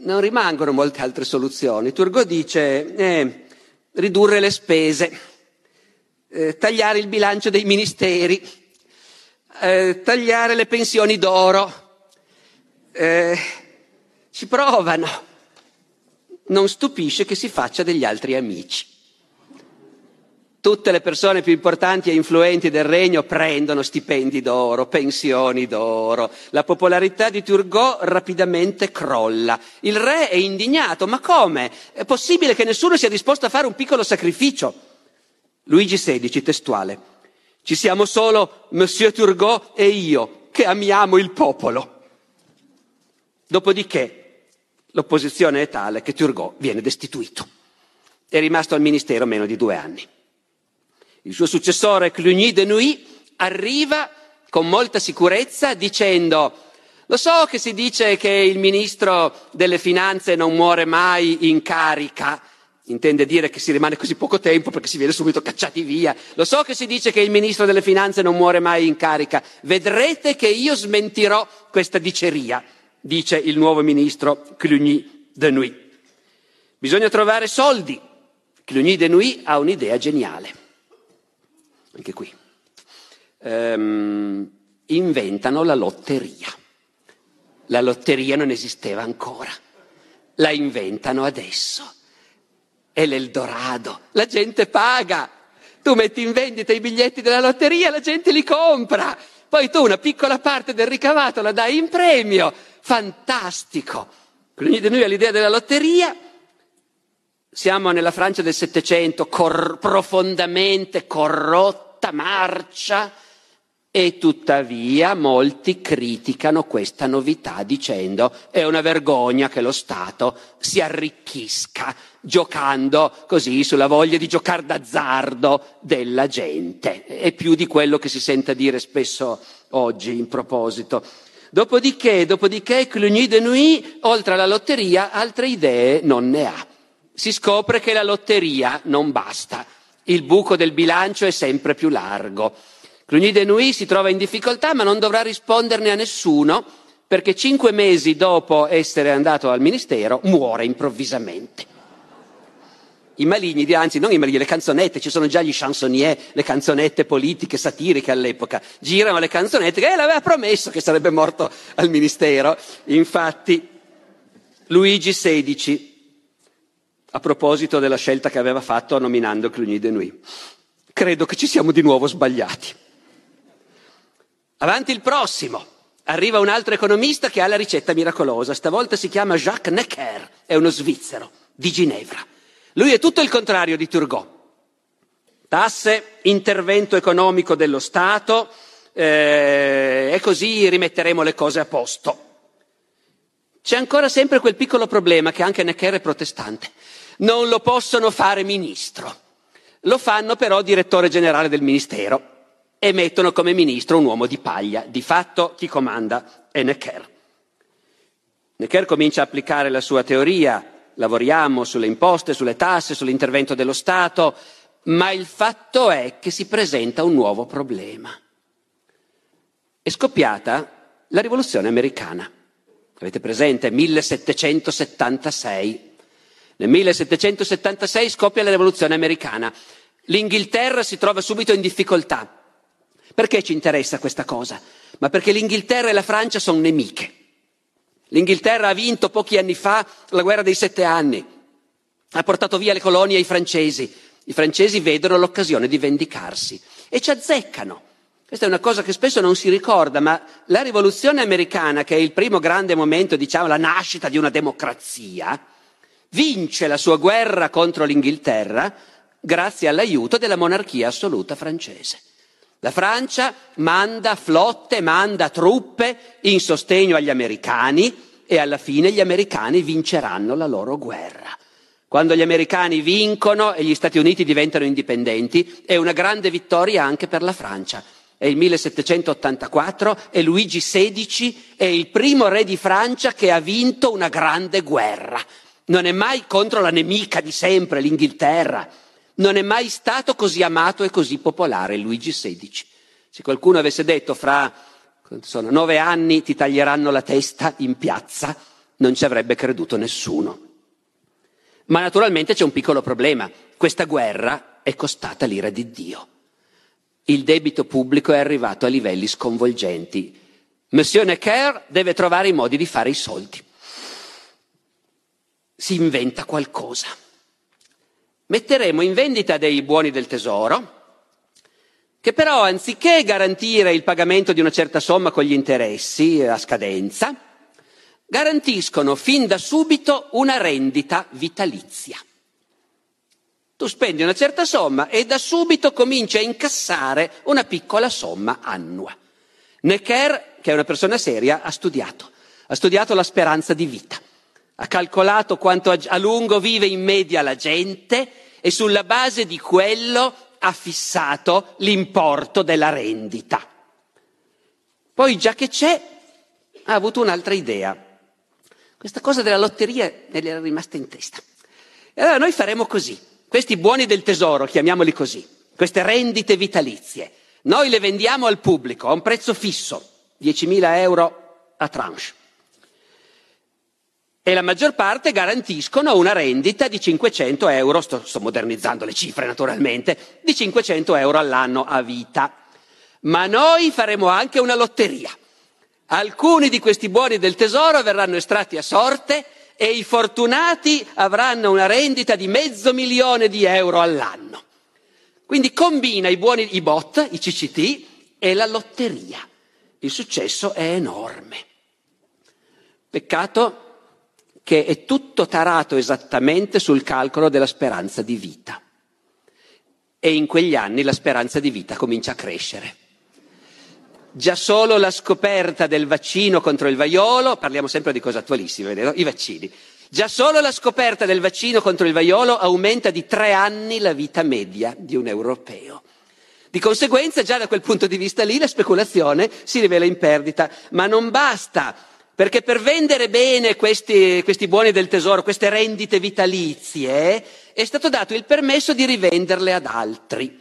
non rimangono molte altre soluzioni. Turgot dice ridurre le spese, tagliare il bilancio dei ministeri, tagliare le pensioni d'oro. Ci provano. Non stupisce che si faccia degli altri amici. Tutte le persone più importanti e influenti del regno prendono stipendi d'oro, pensioni d'oro. La popolarità di Turgot rapidamente crolla. Il re è indignato: ma come? È possibile che nessuno sia disposto a fare un piccolo sacrificio? Luigi XVI, testuale: ci siamo solo Monsieur Turgot e io, che amiamo il popolo. Dopodiché l'opposizione è tale che Turgot viene destituito. È rimasto al ministero meno di 2 anni. Il suo successore, Clugny de Nuis, arriva con molta sicurezza dicendo: lo so che si dice che il ministro delle finanze non muore mai in carica, intende dire che si rimane così poco tempo perché si viene subito cacciati via. Lo so che si dice che il ministro delle finanze non muore mai in carica, vedrete che io smentirò questa diceria. Dice il nuovo ministro Clugny de Nuis. Bisogna trovare soldi. Clugny de Nuis ha un'idea geniale. Anche qui. Inventano la lotteria. La lotteria non esisteva ancora. La inventano adesso. È l'Eldorado. La gente paga. Tu metti in vendita i biglietti della lotteria, la gente li compra, poi tu una piccola parte del ricavato la dai in premio. Fantastico! Clugny de Nuis ha l'idea della lotteria. Siamo nella Francia del Settecento, profondamente corrotta, marcia, e tuttavia molti criticano questa novità dicendo è una vergogna che lo Stato si arricchisca giocando così sulla voglia di giocare d'azzardo della gente. È più di quello che si senta dire spesso oggi in proposito. Dopodiché Clugny de Nuis, oltre alla lotteria, altre idee non ne ha. Si scopre che la lotteria non basta, il buco del bilancio è sempre più largo. Clugny de Nuis si trova in difficoltà, ma non dovrà risponderne a nessuno, perché 5 mesi dopo essere andato al ministero muore improvvisamente. I maligni, anzi non i maligni, le canzonette, ci sono già gli chansonnier, le canzonette politiche, satiriche all'epoca, girano le canzonette che l'aveva promesso che sarebbe morto al ministero. Infatti Luigi XVI, a proposito della scelta che aveva fatto nominando Clugny de Nuis, credo che ci siamo di nuovo sbagliati. Avanti il prossimo. Arriva un altro economista che ha la ricetta miracolosa. Stavolta si chiama Jacques Necker, è uno svizzero di Ginevra. Lui è tutto il contrario di Turgot. Tasse, intervento economico dello Stato, e così rimetteremo le cose a posto. C'è ancora sempre quel piccolo problema che anche Necker è protestante. Non lo possono fare ministro, lo fanno però direttore generale del ministero e mettono come ministro un uomo di paglia. Di fatto chi comanda è Necker. Necker comincia a applicare la sua teoria, lavoriamo sulle imposte, sulle tasse, sull'intervento dello Stato, ma il fatto è che si presenta un nuovo problema. È scoppiata la rivoluzione americana. Avete presente? 1776. Nel 1776 scoppia la rivoluzione americana. L'Inghilterra si trova subito in difficoltà. Perché ci interessa questa cosa? Ma perché l'Inghilterra e la Francia sono nemiche. L'Inghilterra ha vinto pochi anni fa la guerra dei 7 anni. Ha portato via le colonie ai francesi. I francesi vedono l'occasione di vendicarsi e ci azzeccano. Questa è una cosa che spesso non si ricorda, ma la rivoluzione americana, che è il primo grande momento, diciamo, la nascita di una democrazia, vince la sua guerra contro l'Inghilterra grazie all'aiuto della monarchia assoluta francese. La Francia manda flotte, manda truppe in sostegno agli americani e alla fine gli americani vinceranno la loro guerra. Quando gli americani vincono e gli Stati Uniti diventano indipendenti, è una grande vittoria anche per la Francia. È il 1784 e Luigi XVI è il primo re di Francia che ha vinto una grande guerra. Non è mai contro la nemica di sempre, l'Inghilterra. Non è mai stato così amato e così popolare Luigi XVI. Se qualcuno avesse detto fra 9 anni ti taglieranno la testa in piazza, non ci avrebbe creduto nessuno. Ma naturalmente c'è un piccolo problema. Questa guerra è costata l'ira di Dio. Il debito pubblico è arrivato a livelli sconvolgenti. Monsieur Necker deve trovare i modi di fare i soldi. Si inventa qualcosa. Metteremo in vendita dei buoni del tesoro, che però anziché garantire il pagamento di una certa somma con gli interessi a scadenza, garantiscono fin da subito una rendita vitalizia. Tu spendi una certa somma e da subito cominci a incassare una piccola somma annua. Necker, che è una persona seria, ha studiato la speranza di vita, ha calcolato quanto a lungo vive in media la gente e sulla base di quello ha fissato l'importo della rendita. Poi, già che c'è, ha avuto un'altra idea. Questa cosa della lotteria le era rimasta in testa. E allora noi faremo così. Questi buoni del tesoro, chiamiamoli così, queste rendite vitalizie, noi le vendiamo al pubblico a un prezzo fisso, 10.000 euro a tranche, e la maggior parte garantiscono una rendita di 500 euro, sto modernizzando le cifre naturalmente, di 500 euro all'anno a vita. Ma noi faremo anche una lotteria. Alcuni di questi buoni del tesoro verranno estratti a sorte e i fortunati avranno una rendita di 500.000 euro all'anno. Quindi combina i bot, i CCT e la lotteria. Il successo è enorme. Peccato che è tutto tarato esattamente sul calcolo della speranza di vita. E in quegli anni la speranza di vita comincia a crescere. Già solo la scoperta del vaccino contro il vaiolo, parliamo sempre di cose attualissime, vedete, no? I vaccini. Già solo la scoperta del vaccino contro il vaiolo aumenta di 3 anni la vita media di un europeo. Di conseguenza, già da quel punto di vista lì, la speculazione si rivela in perdita. Ma non basta, perché per vendere bene questi buoni del tesoro, queste rendite vitalizie, è stato dato il permesso di rivenderle ad altri.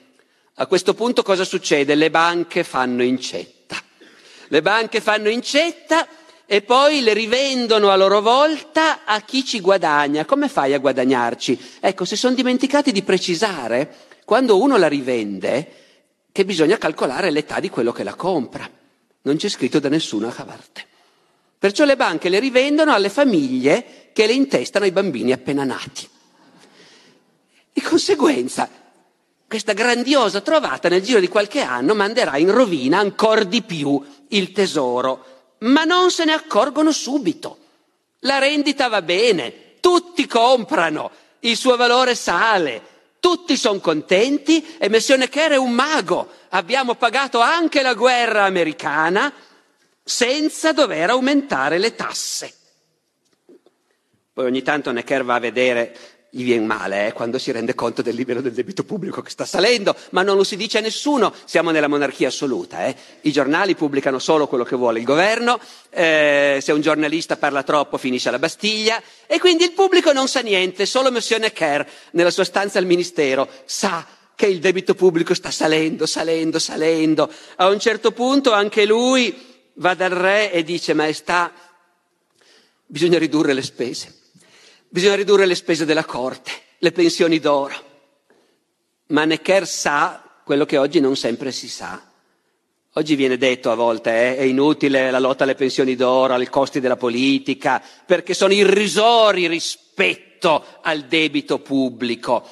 A questo punto cosa succede? Le banche fanno incetta. Le banche fanno incetta e poi le rivendono a loro volta a chi ci guadagna. Come fai a guadagnarci? Ecco, si sono dimenticati di precisare, quando uno la rivende, che bisogna calcolare l'età di quello che la compra. Non c'è scritto da nessuna parte. Perciò le banche le rivendono alle famiglie che le intestano ai bambini appena nati. Di conseguenza, questa grandiosa trovata nel giro di qualche anno manderà in rovina ancor di più il tesoro. Ma non se ne accorgono subito. La rendita va bene, tutti comprano, il suo valore sale, tutti sono contenti e Monsieur Necker è un mago. Abbiamo pagato anche la guerra americana senza dover aumentare le tasse. Poi ogni tanto Necker va a vedere, gli viene male quando si rende conto del livello del debito pubblico che sta salendo, ma non lo si dice a nessuno, siamo nella monarchia assoluta. I giornali pubblicano solo quello che vuole il governo, se un giornalista parla troppo finisce alla Bastiglia e quindi il pubblico non sa niente, solo Monsieur Necker nella sua stanza al ministero sa che il debito pubblico sta salendo. A un certo punto anche lui va dal re e dice: maestà, bisogna ridurre le spese. Bisogna ridurre le spese della corte, le pensioni d'oro. Ma Necker sa quello che oggi non sempre si sa. Oggi viene detto a volte è inutile la lotta alle pensioni d'oro, ai costi della politica, perché sono irrisori rispetto al debito pubblico.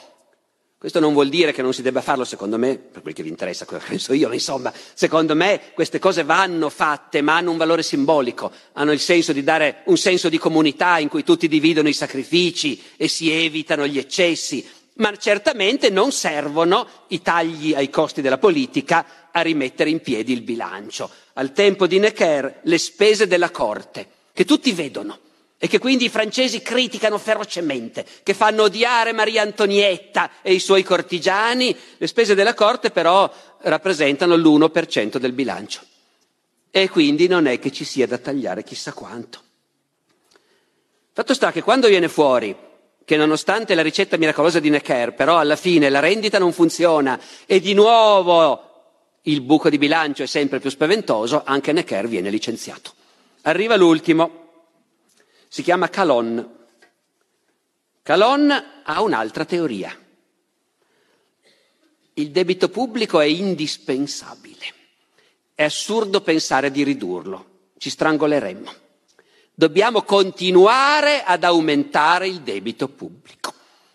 Questo non vuol dire che non si debba farlo, secondo me, per quel che vi interessa, quello che penso io, ma insomma, secondo me queste cose vanno fatte, ma hanno un valore simbolico, hanno il senso di dare un senso di comunità in cui tutti dividono i sacrifici e si evitano gli eccessi, ma certamente non servono i tagli ai costi della politica a rimettere in piedi il bilancio. Al tempo di Necker le spese della corte, che tutti vedono, e che quindi i francesi criticano ferocemente, che fanno odiare Maria Antonietta e i suoi cortigiani, le spese della corte però rappresentano l'1% del bilancio e quindi non è che ci sia da tagliare chissà quanto. Fatto sta che quando viene fuori che nonostante la ricetta miracolosa di Necker però alla fine la rendita non funziona e di nuovo il buco di bilancio è sempre più spaventoso, anche Necker viene licenziato. Arriva l'ultimo. Si chiama Calonne. Calonne ha un'altra teoria. Il debito pubblico è indispensabile. È assurdo pensare di ridurlo. Ci strangoleremmo. Dobbiamo continuare ad aumentare il debito pubblico.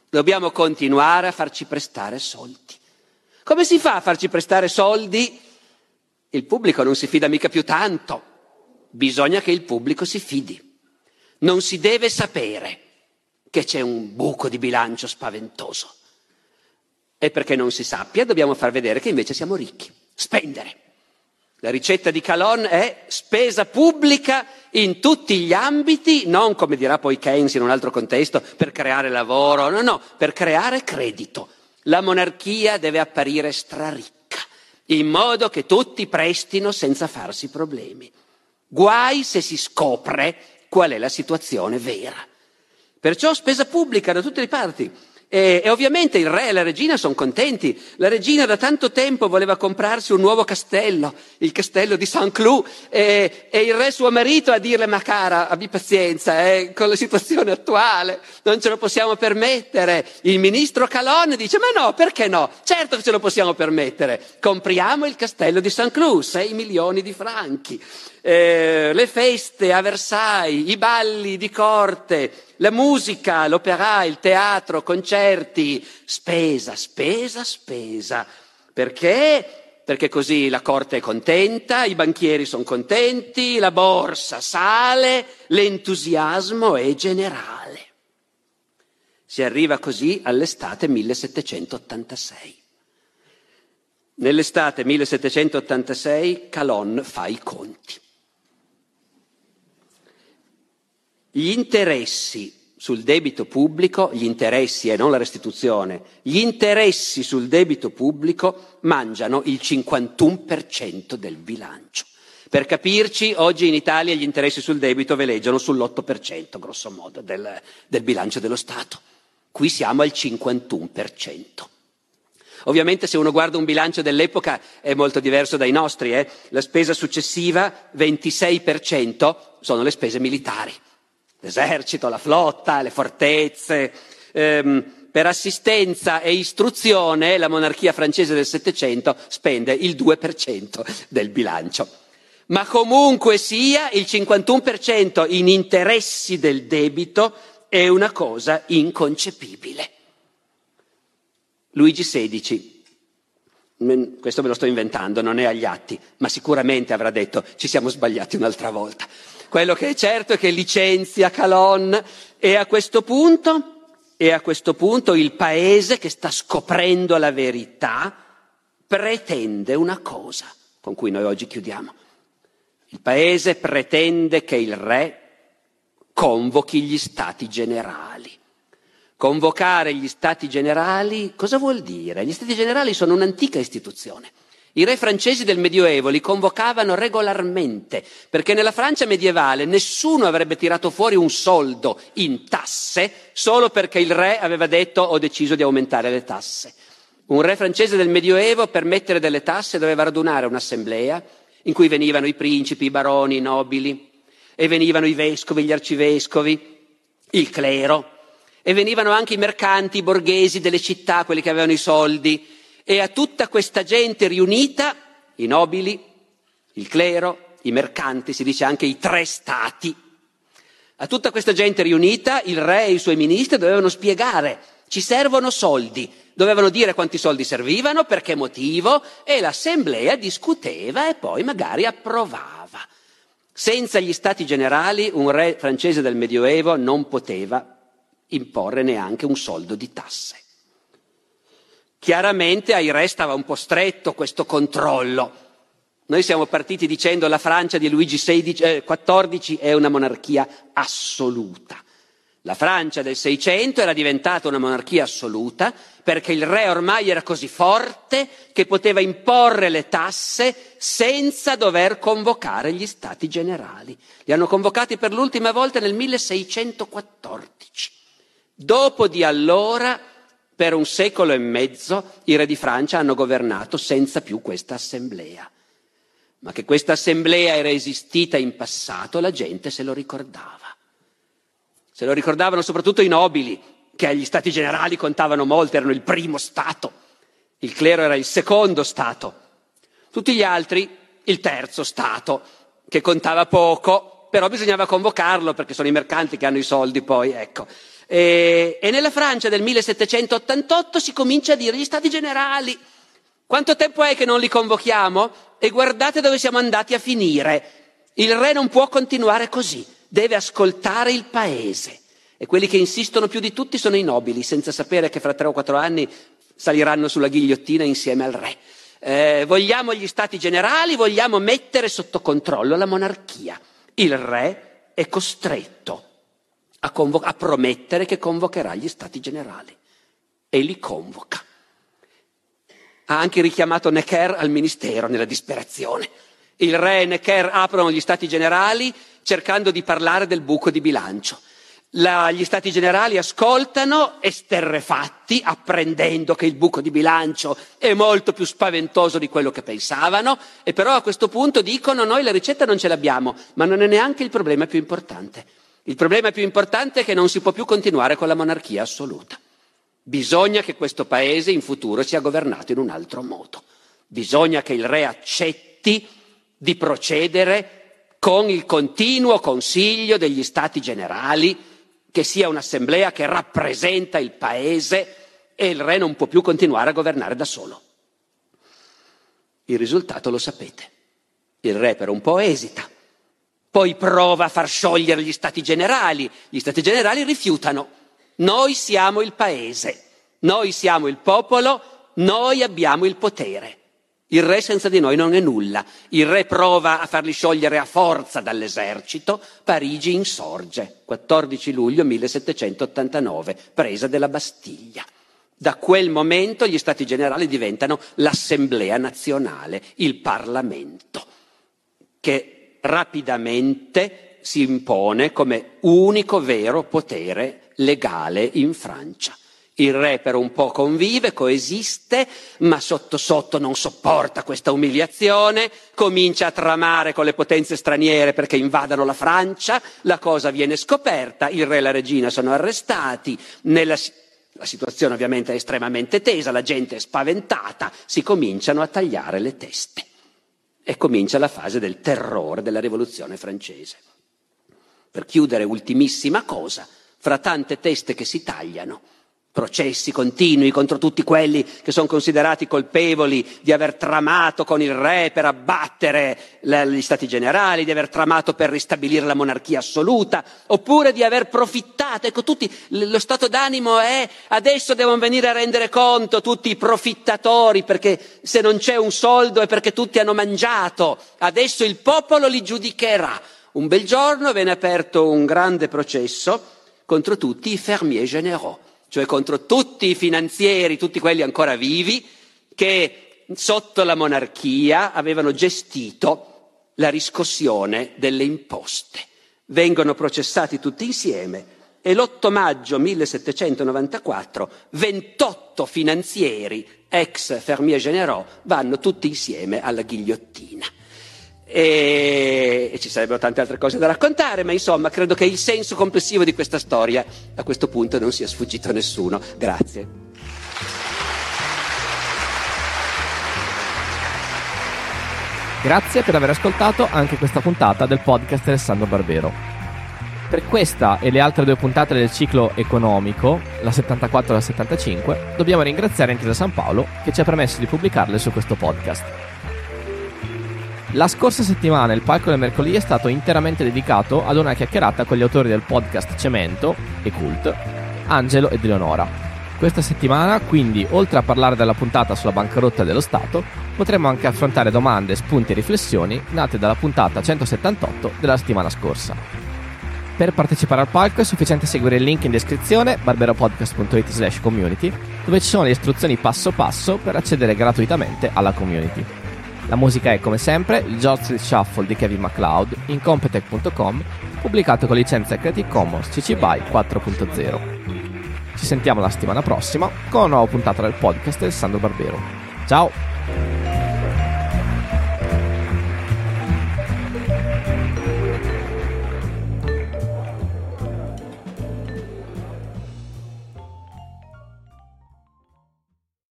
Dobbiamo continuare a farci prestare soldi. Come si fa a farci prestare soldi? Il pubblico non si fida mica più tanto. Bisogna che il pubblico si fidi. Non si deve sapere che c'è un buco di bilancio spaventoso. E perché non si sappia, dobbiamo far vedere che invece siamo ricchi. Spendere. La ricetta di Calonne è spesa pubblica in tutti gli ambiti, non come dirà poi Keynes in un altro contesto, per creare lavoro, no, per creare credito. La monarchia deve apparire straricca, in modo che tutti prestino senza farsi problemi. Guai se si scopre qual è la situazione vera. Perciò spesa pubblica da tutte le parti. E ovviamente il re e la regina sono contenti. La regina da tanto tempo voleva comprarsi un nuovo castello, il castello di Saint-Cloud, e il re suo marito a dirle: ma cara, abbi pazienza, con la situazione attuale non ce lo possiamo permettere. Il ministro Calonne dice: ma no, perché no? Certo che ce lo possiamo permettere. Compriamo il castello di Saint-Cloud, 6 milioni di franchi. Le feste a Versailles, i balli di corte, la musica, l'opera, il teatro, concerti, concerti, spesa, spesa, spesa. Perché? Perché così la corte è contenta, i banchieri sono contenti, la borsa sale, l'entusiasmo è generale. Si arriva così all'estate 1786. Nell'estate 1786 Calonne fa i conti. Gli interessi sul debito pubblico, gli interessi e non la restituzione, gli interessi sul debito pubblico mangiano il 51% del bilancio. Per capirci, oggi in Italia gli interessi sul debito veleggiano sull'8%, grosso modo, del bilancio dello Stato. Qui siamo al 51%. Ovviamente se uno guarda un bilancio dell'epoca è molto diverso dai nostri, eh? La spesa successiva, 26%, sono le spese militari. L'esercito, la flotta, le fortezze. Per assistenza e istruzione la monarchia francese del Settecento spende il 2% del bilancio. Ma comunque sia, il 51% in interessi del debito è una cosa inconcepibile. Luigi XVI, questo me lo sto inventando, non è agli atti, ma sicuramente avrà detto ci siamo sbagliati un'altra volta. Quello che è certo è che licenzia Calonne e a questo punto il paese, che sta scoprendo la verità, pretende una cosa con cui noi oggi chiudiamo. Il paese pretende che il re convochi gli Stati Generali. Convocare gli Stati Generali cosa vuol dire? Gli Stati Generali sono un'antica istituzione. I re francesi del Medioevo li convocavano regolarmente, perché nella Francia medievale nessuno avrebbe tirato fuori un soldo in tasse solo perché il re aveva detto ho deciso di aumentare le tasse. Un re francese del Medioevo per mettere delle tasse doveva radunare un'assemblea in cui venivano i principi, i baroni, i nobili, e venivano i vescovi, gli arcivescovi, il clero. E venivano anche i mercanti, i borghesi delle città, quelli che avevano i soldi. E a tutta questa gente riunita, i nobili, il clero, i mercanti, si dice anche i tre stati, a tutta questa gente riunita il re e i suoi ministri dovevano spiegare, ci servono soldi, dovevano dire quanti soldi servivano, per che motivo, e l'assemblea discuteva e poi magari approvava. Senza gli Stati Generali un re francese del Medioevo non poteva imporre neanche un soldo di tasse. Chiaramente ai re stava un po' stretto questo controllo. Noi siamo partiti dicendo la Francia di Luigi XIV è una monarchia assoluta. La Francia del Seicento era diventata una monarchia assoluta perché il re ormai era così forte che poteva imporre le tasse senza dover convocare gli Stati Generali. Li hanno convocati per l'ultima volta nel 1614. Dopo di allora, per 1,5 secoli, i re di Francia hanno governato senza più questa assemblea. Ma che questa assemblea era esistita in passato, la gente se lo ricordava. Se lo ricordavano soprattutto i nobili, che agli Stati Generali contavano molto, erano il primo Stato. Il clero era il secondo Stato. Tutti gli altri, il terzo Stato, che contava poco, però bisognava convocarlo, perché sono i mercanti che hanno i soldi poi, ecco. E nella Francia del 1788 si comincia a dire gli Stati Generali, quanto tempo è che non li convochiamo? E guardate dove siamo andati a finire. Il re non può continuare così, deve ascoltare il paese. E quelli che insistono più di tutti sono i nobili, senza sapere che fra 3 o 4 anni saliranno sulla ghigliottina insieme al re. Vogliamo gli Stati Generali, vogliamo mettere sotto controllo la monarchia. Il re è costretto a promettere che convocherà gli Stati Generali, e li convoca. Ha anche richiamato Necker al ministero nella disperazione. Il re e Necker aprono gli Stati Generali cercando di parlare del buco di bilancio. Gli Stati Generali ascoltano, esterrefatti, apprendendo che il buco di bilancio è molto più spaventoso di quello che pensavano, e però a questo punto dicono noi la ricetta non ce l'abbiamo, ma non è neanche il problema più importante. Il problema più importante è che non si può più continuare con la monarchia assoluta. Bisogna che questo paese in futuro sia governato in un altro modo. Bisogna che il re accetti di procedere con il continuo consiglio degli Stati Generali, che sia un'assemblea che rappresenta il paese e il re non può più continuare a governare da solo. Il risultato lo sapete. Il re per un po' esita, poi prova a far sciogliere gli Stati Generali rifiutano. Noi siamo il paese, noi siamo il popolo, noi abbiamo il potere. Il re senza di noi non è nulla. Il re prova a farli sciogliere a forza dall'esercito. Parigi insorge, 14 luglio 1789, presa della Bastiglia. Da quel momento gli Stati Generali diventano l'Assemblea Nazionale, il Parlamento, che rapidamente si impone come unico vero potere legale in Francia. Il re per un po' convive, coesiste, ma sotto sotto non sopporta questa umiliazione, comincia a tramare con le potenze straniere perché invadano la Francia, la cosa viene scoperta, il re e la regina sono arrestati, la situazione ovviamente è estremamente tesa, la gente è spaventata, si cominciano a tagliare le teste e comincia la fase del terrore della Rivoluzione Francese. Per chiudere, ultimissima cosa, fra tante teste che si tagliano, processi continui contro tutti quelli che sono considerati colpevoli di aver tramato con il re per abbattere gli Stati Generali, di aver tramato per ristabilire la monarchia assoluta, oppure di aver profittato. Ecco, tutti, lo stato d'animo è adesso devono venire a rendere conto tutti i profittatori, perché se non c'è un soldo è perché tutti hanno mangiato, adesso il popolo li giudicherà. Un bel giorno viene aperto un grande processo contro tutti i fermiers généraux, cioè contro tutti i finanzieri, tutti quelli ancora vivi, che sotto la monarchia avevano gestito la riscossione delle imposte. Vengono processati tutti insieme e l'8 maggio 1794 28 finanzieri ex fermier généraux vanno tutti insieme alla ghigliottina. E ci sarebbero tante altre cose da raccontare, ma insomma credo che il senso complessivo di questa storia a questo punto non sia sfuggito a nessuno. Grazie. Grazie per aver ascoltato anche questa puntata del podcast Alessandro Barbero. Per questa e le altre due puntate del ciclo economico, la 74 e la 75, dobbiamo ringraziare Intesa Sanpaolo che ci ha permesso di pubblicarle su questo podcast. La scorsa settimana il Palco del Mercoledì è stato interamente dedicato ad una chiacchierata con gli autori del podcast Cemento e Cult, Angelo ed Eleonora. Questa settimana, quindi, oltre a parlare della puntata sulla bancarotta dello Stato, potremo anche affrontare domande, spunti e riflessioni nate dalla puntata 178 della settimana scorsa. Per partecipare al palco è sufficiente seguire il link in descrizione barberopodcast.it/community, dove ci sono le istruzioni passo passo per accedere gratuitamente alla community. La musica è, come sempre, il George Street Shuffle di Kevin MacLeod in Competech.com, pubblicato con licenza Creative Commons CC BY 4.0. Ci sentiamo la settimana prossima con una nuova puntata del podcast Alessandro Barbero. Ciao!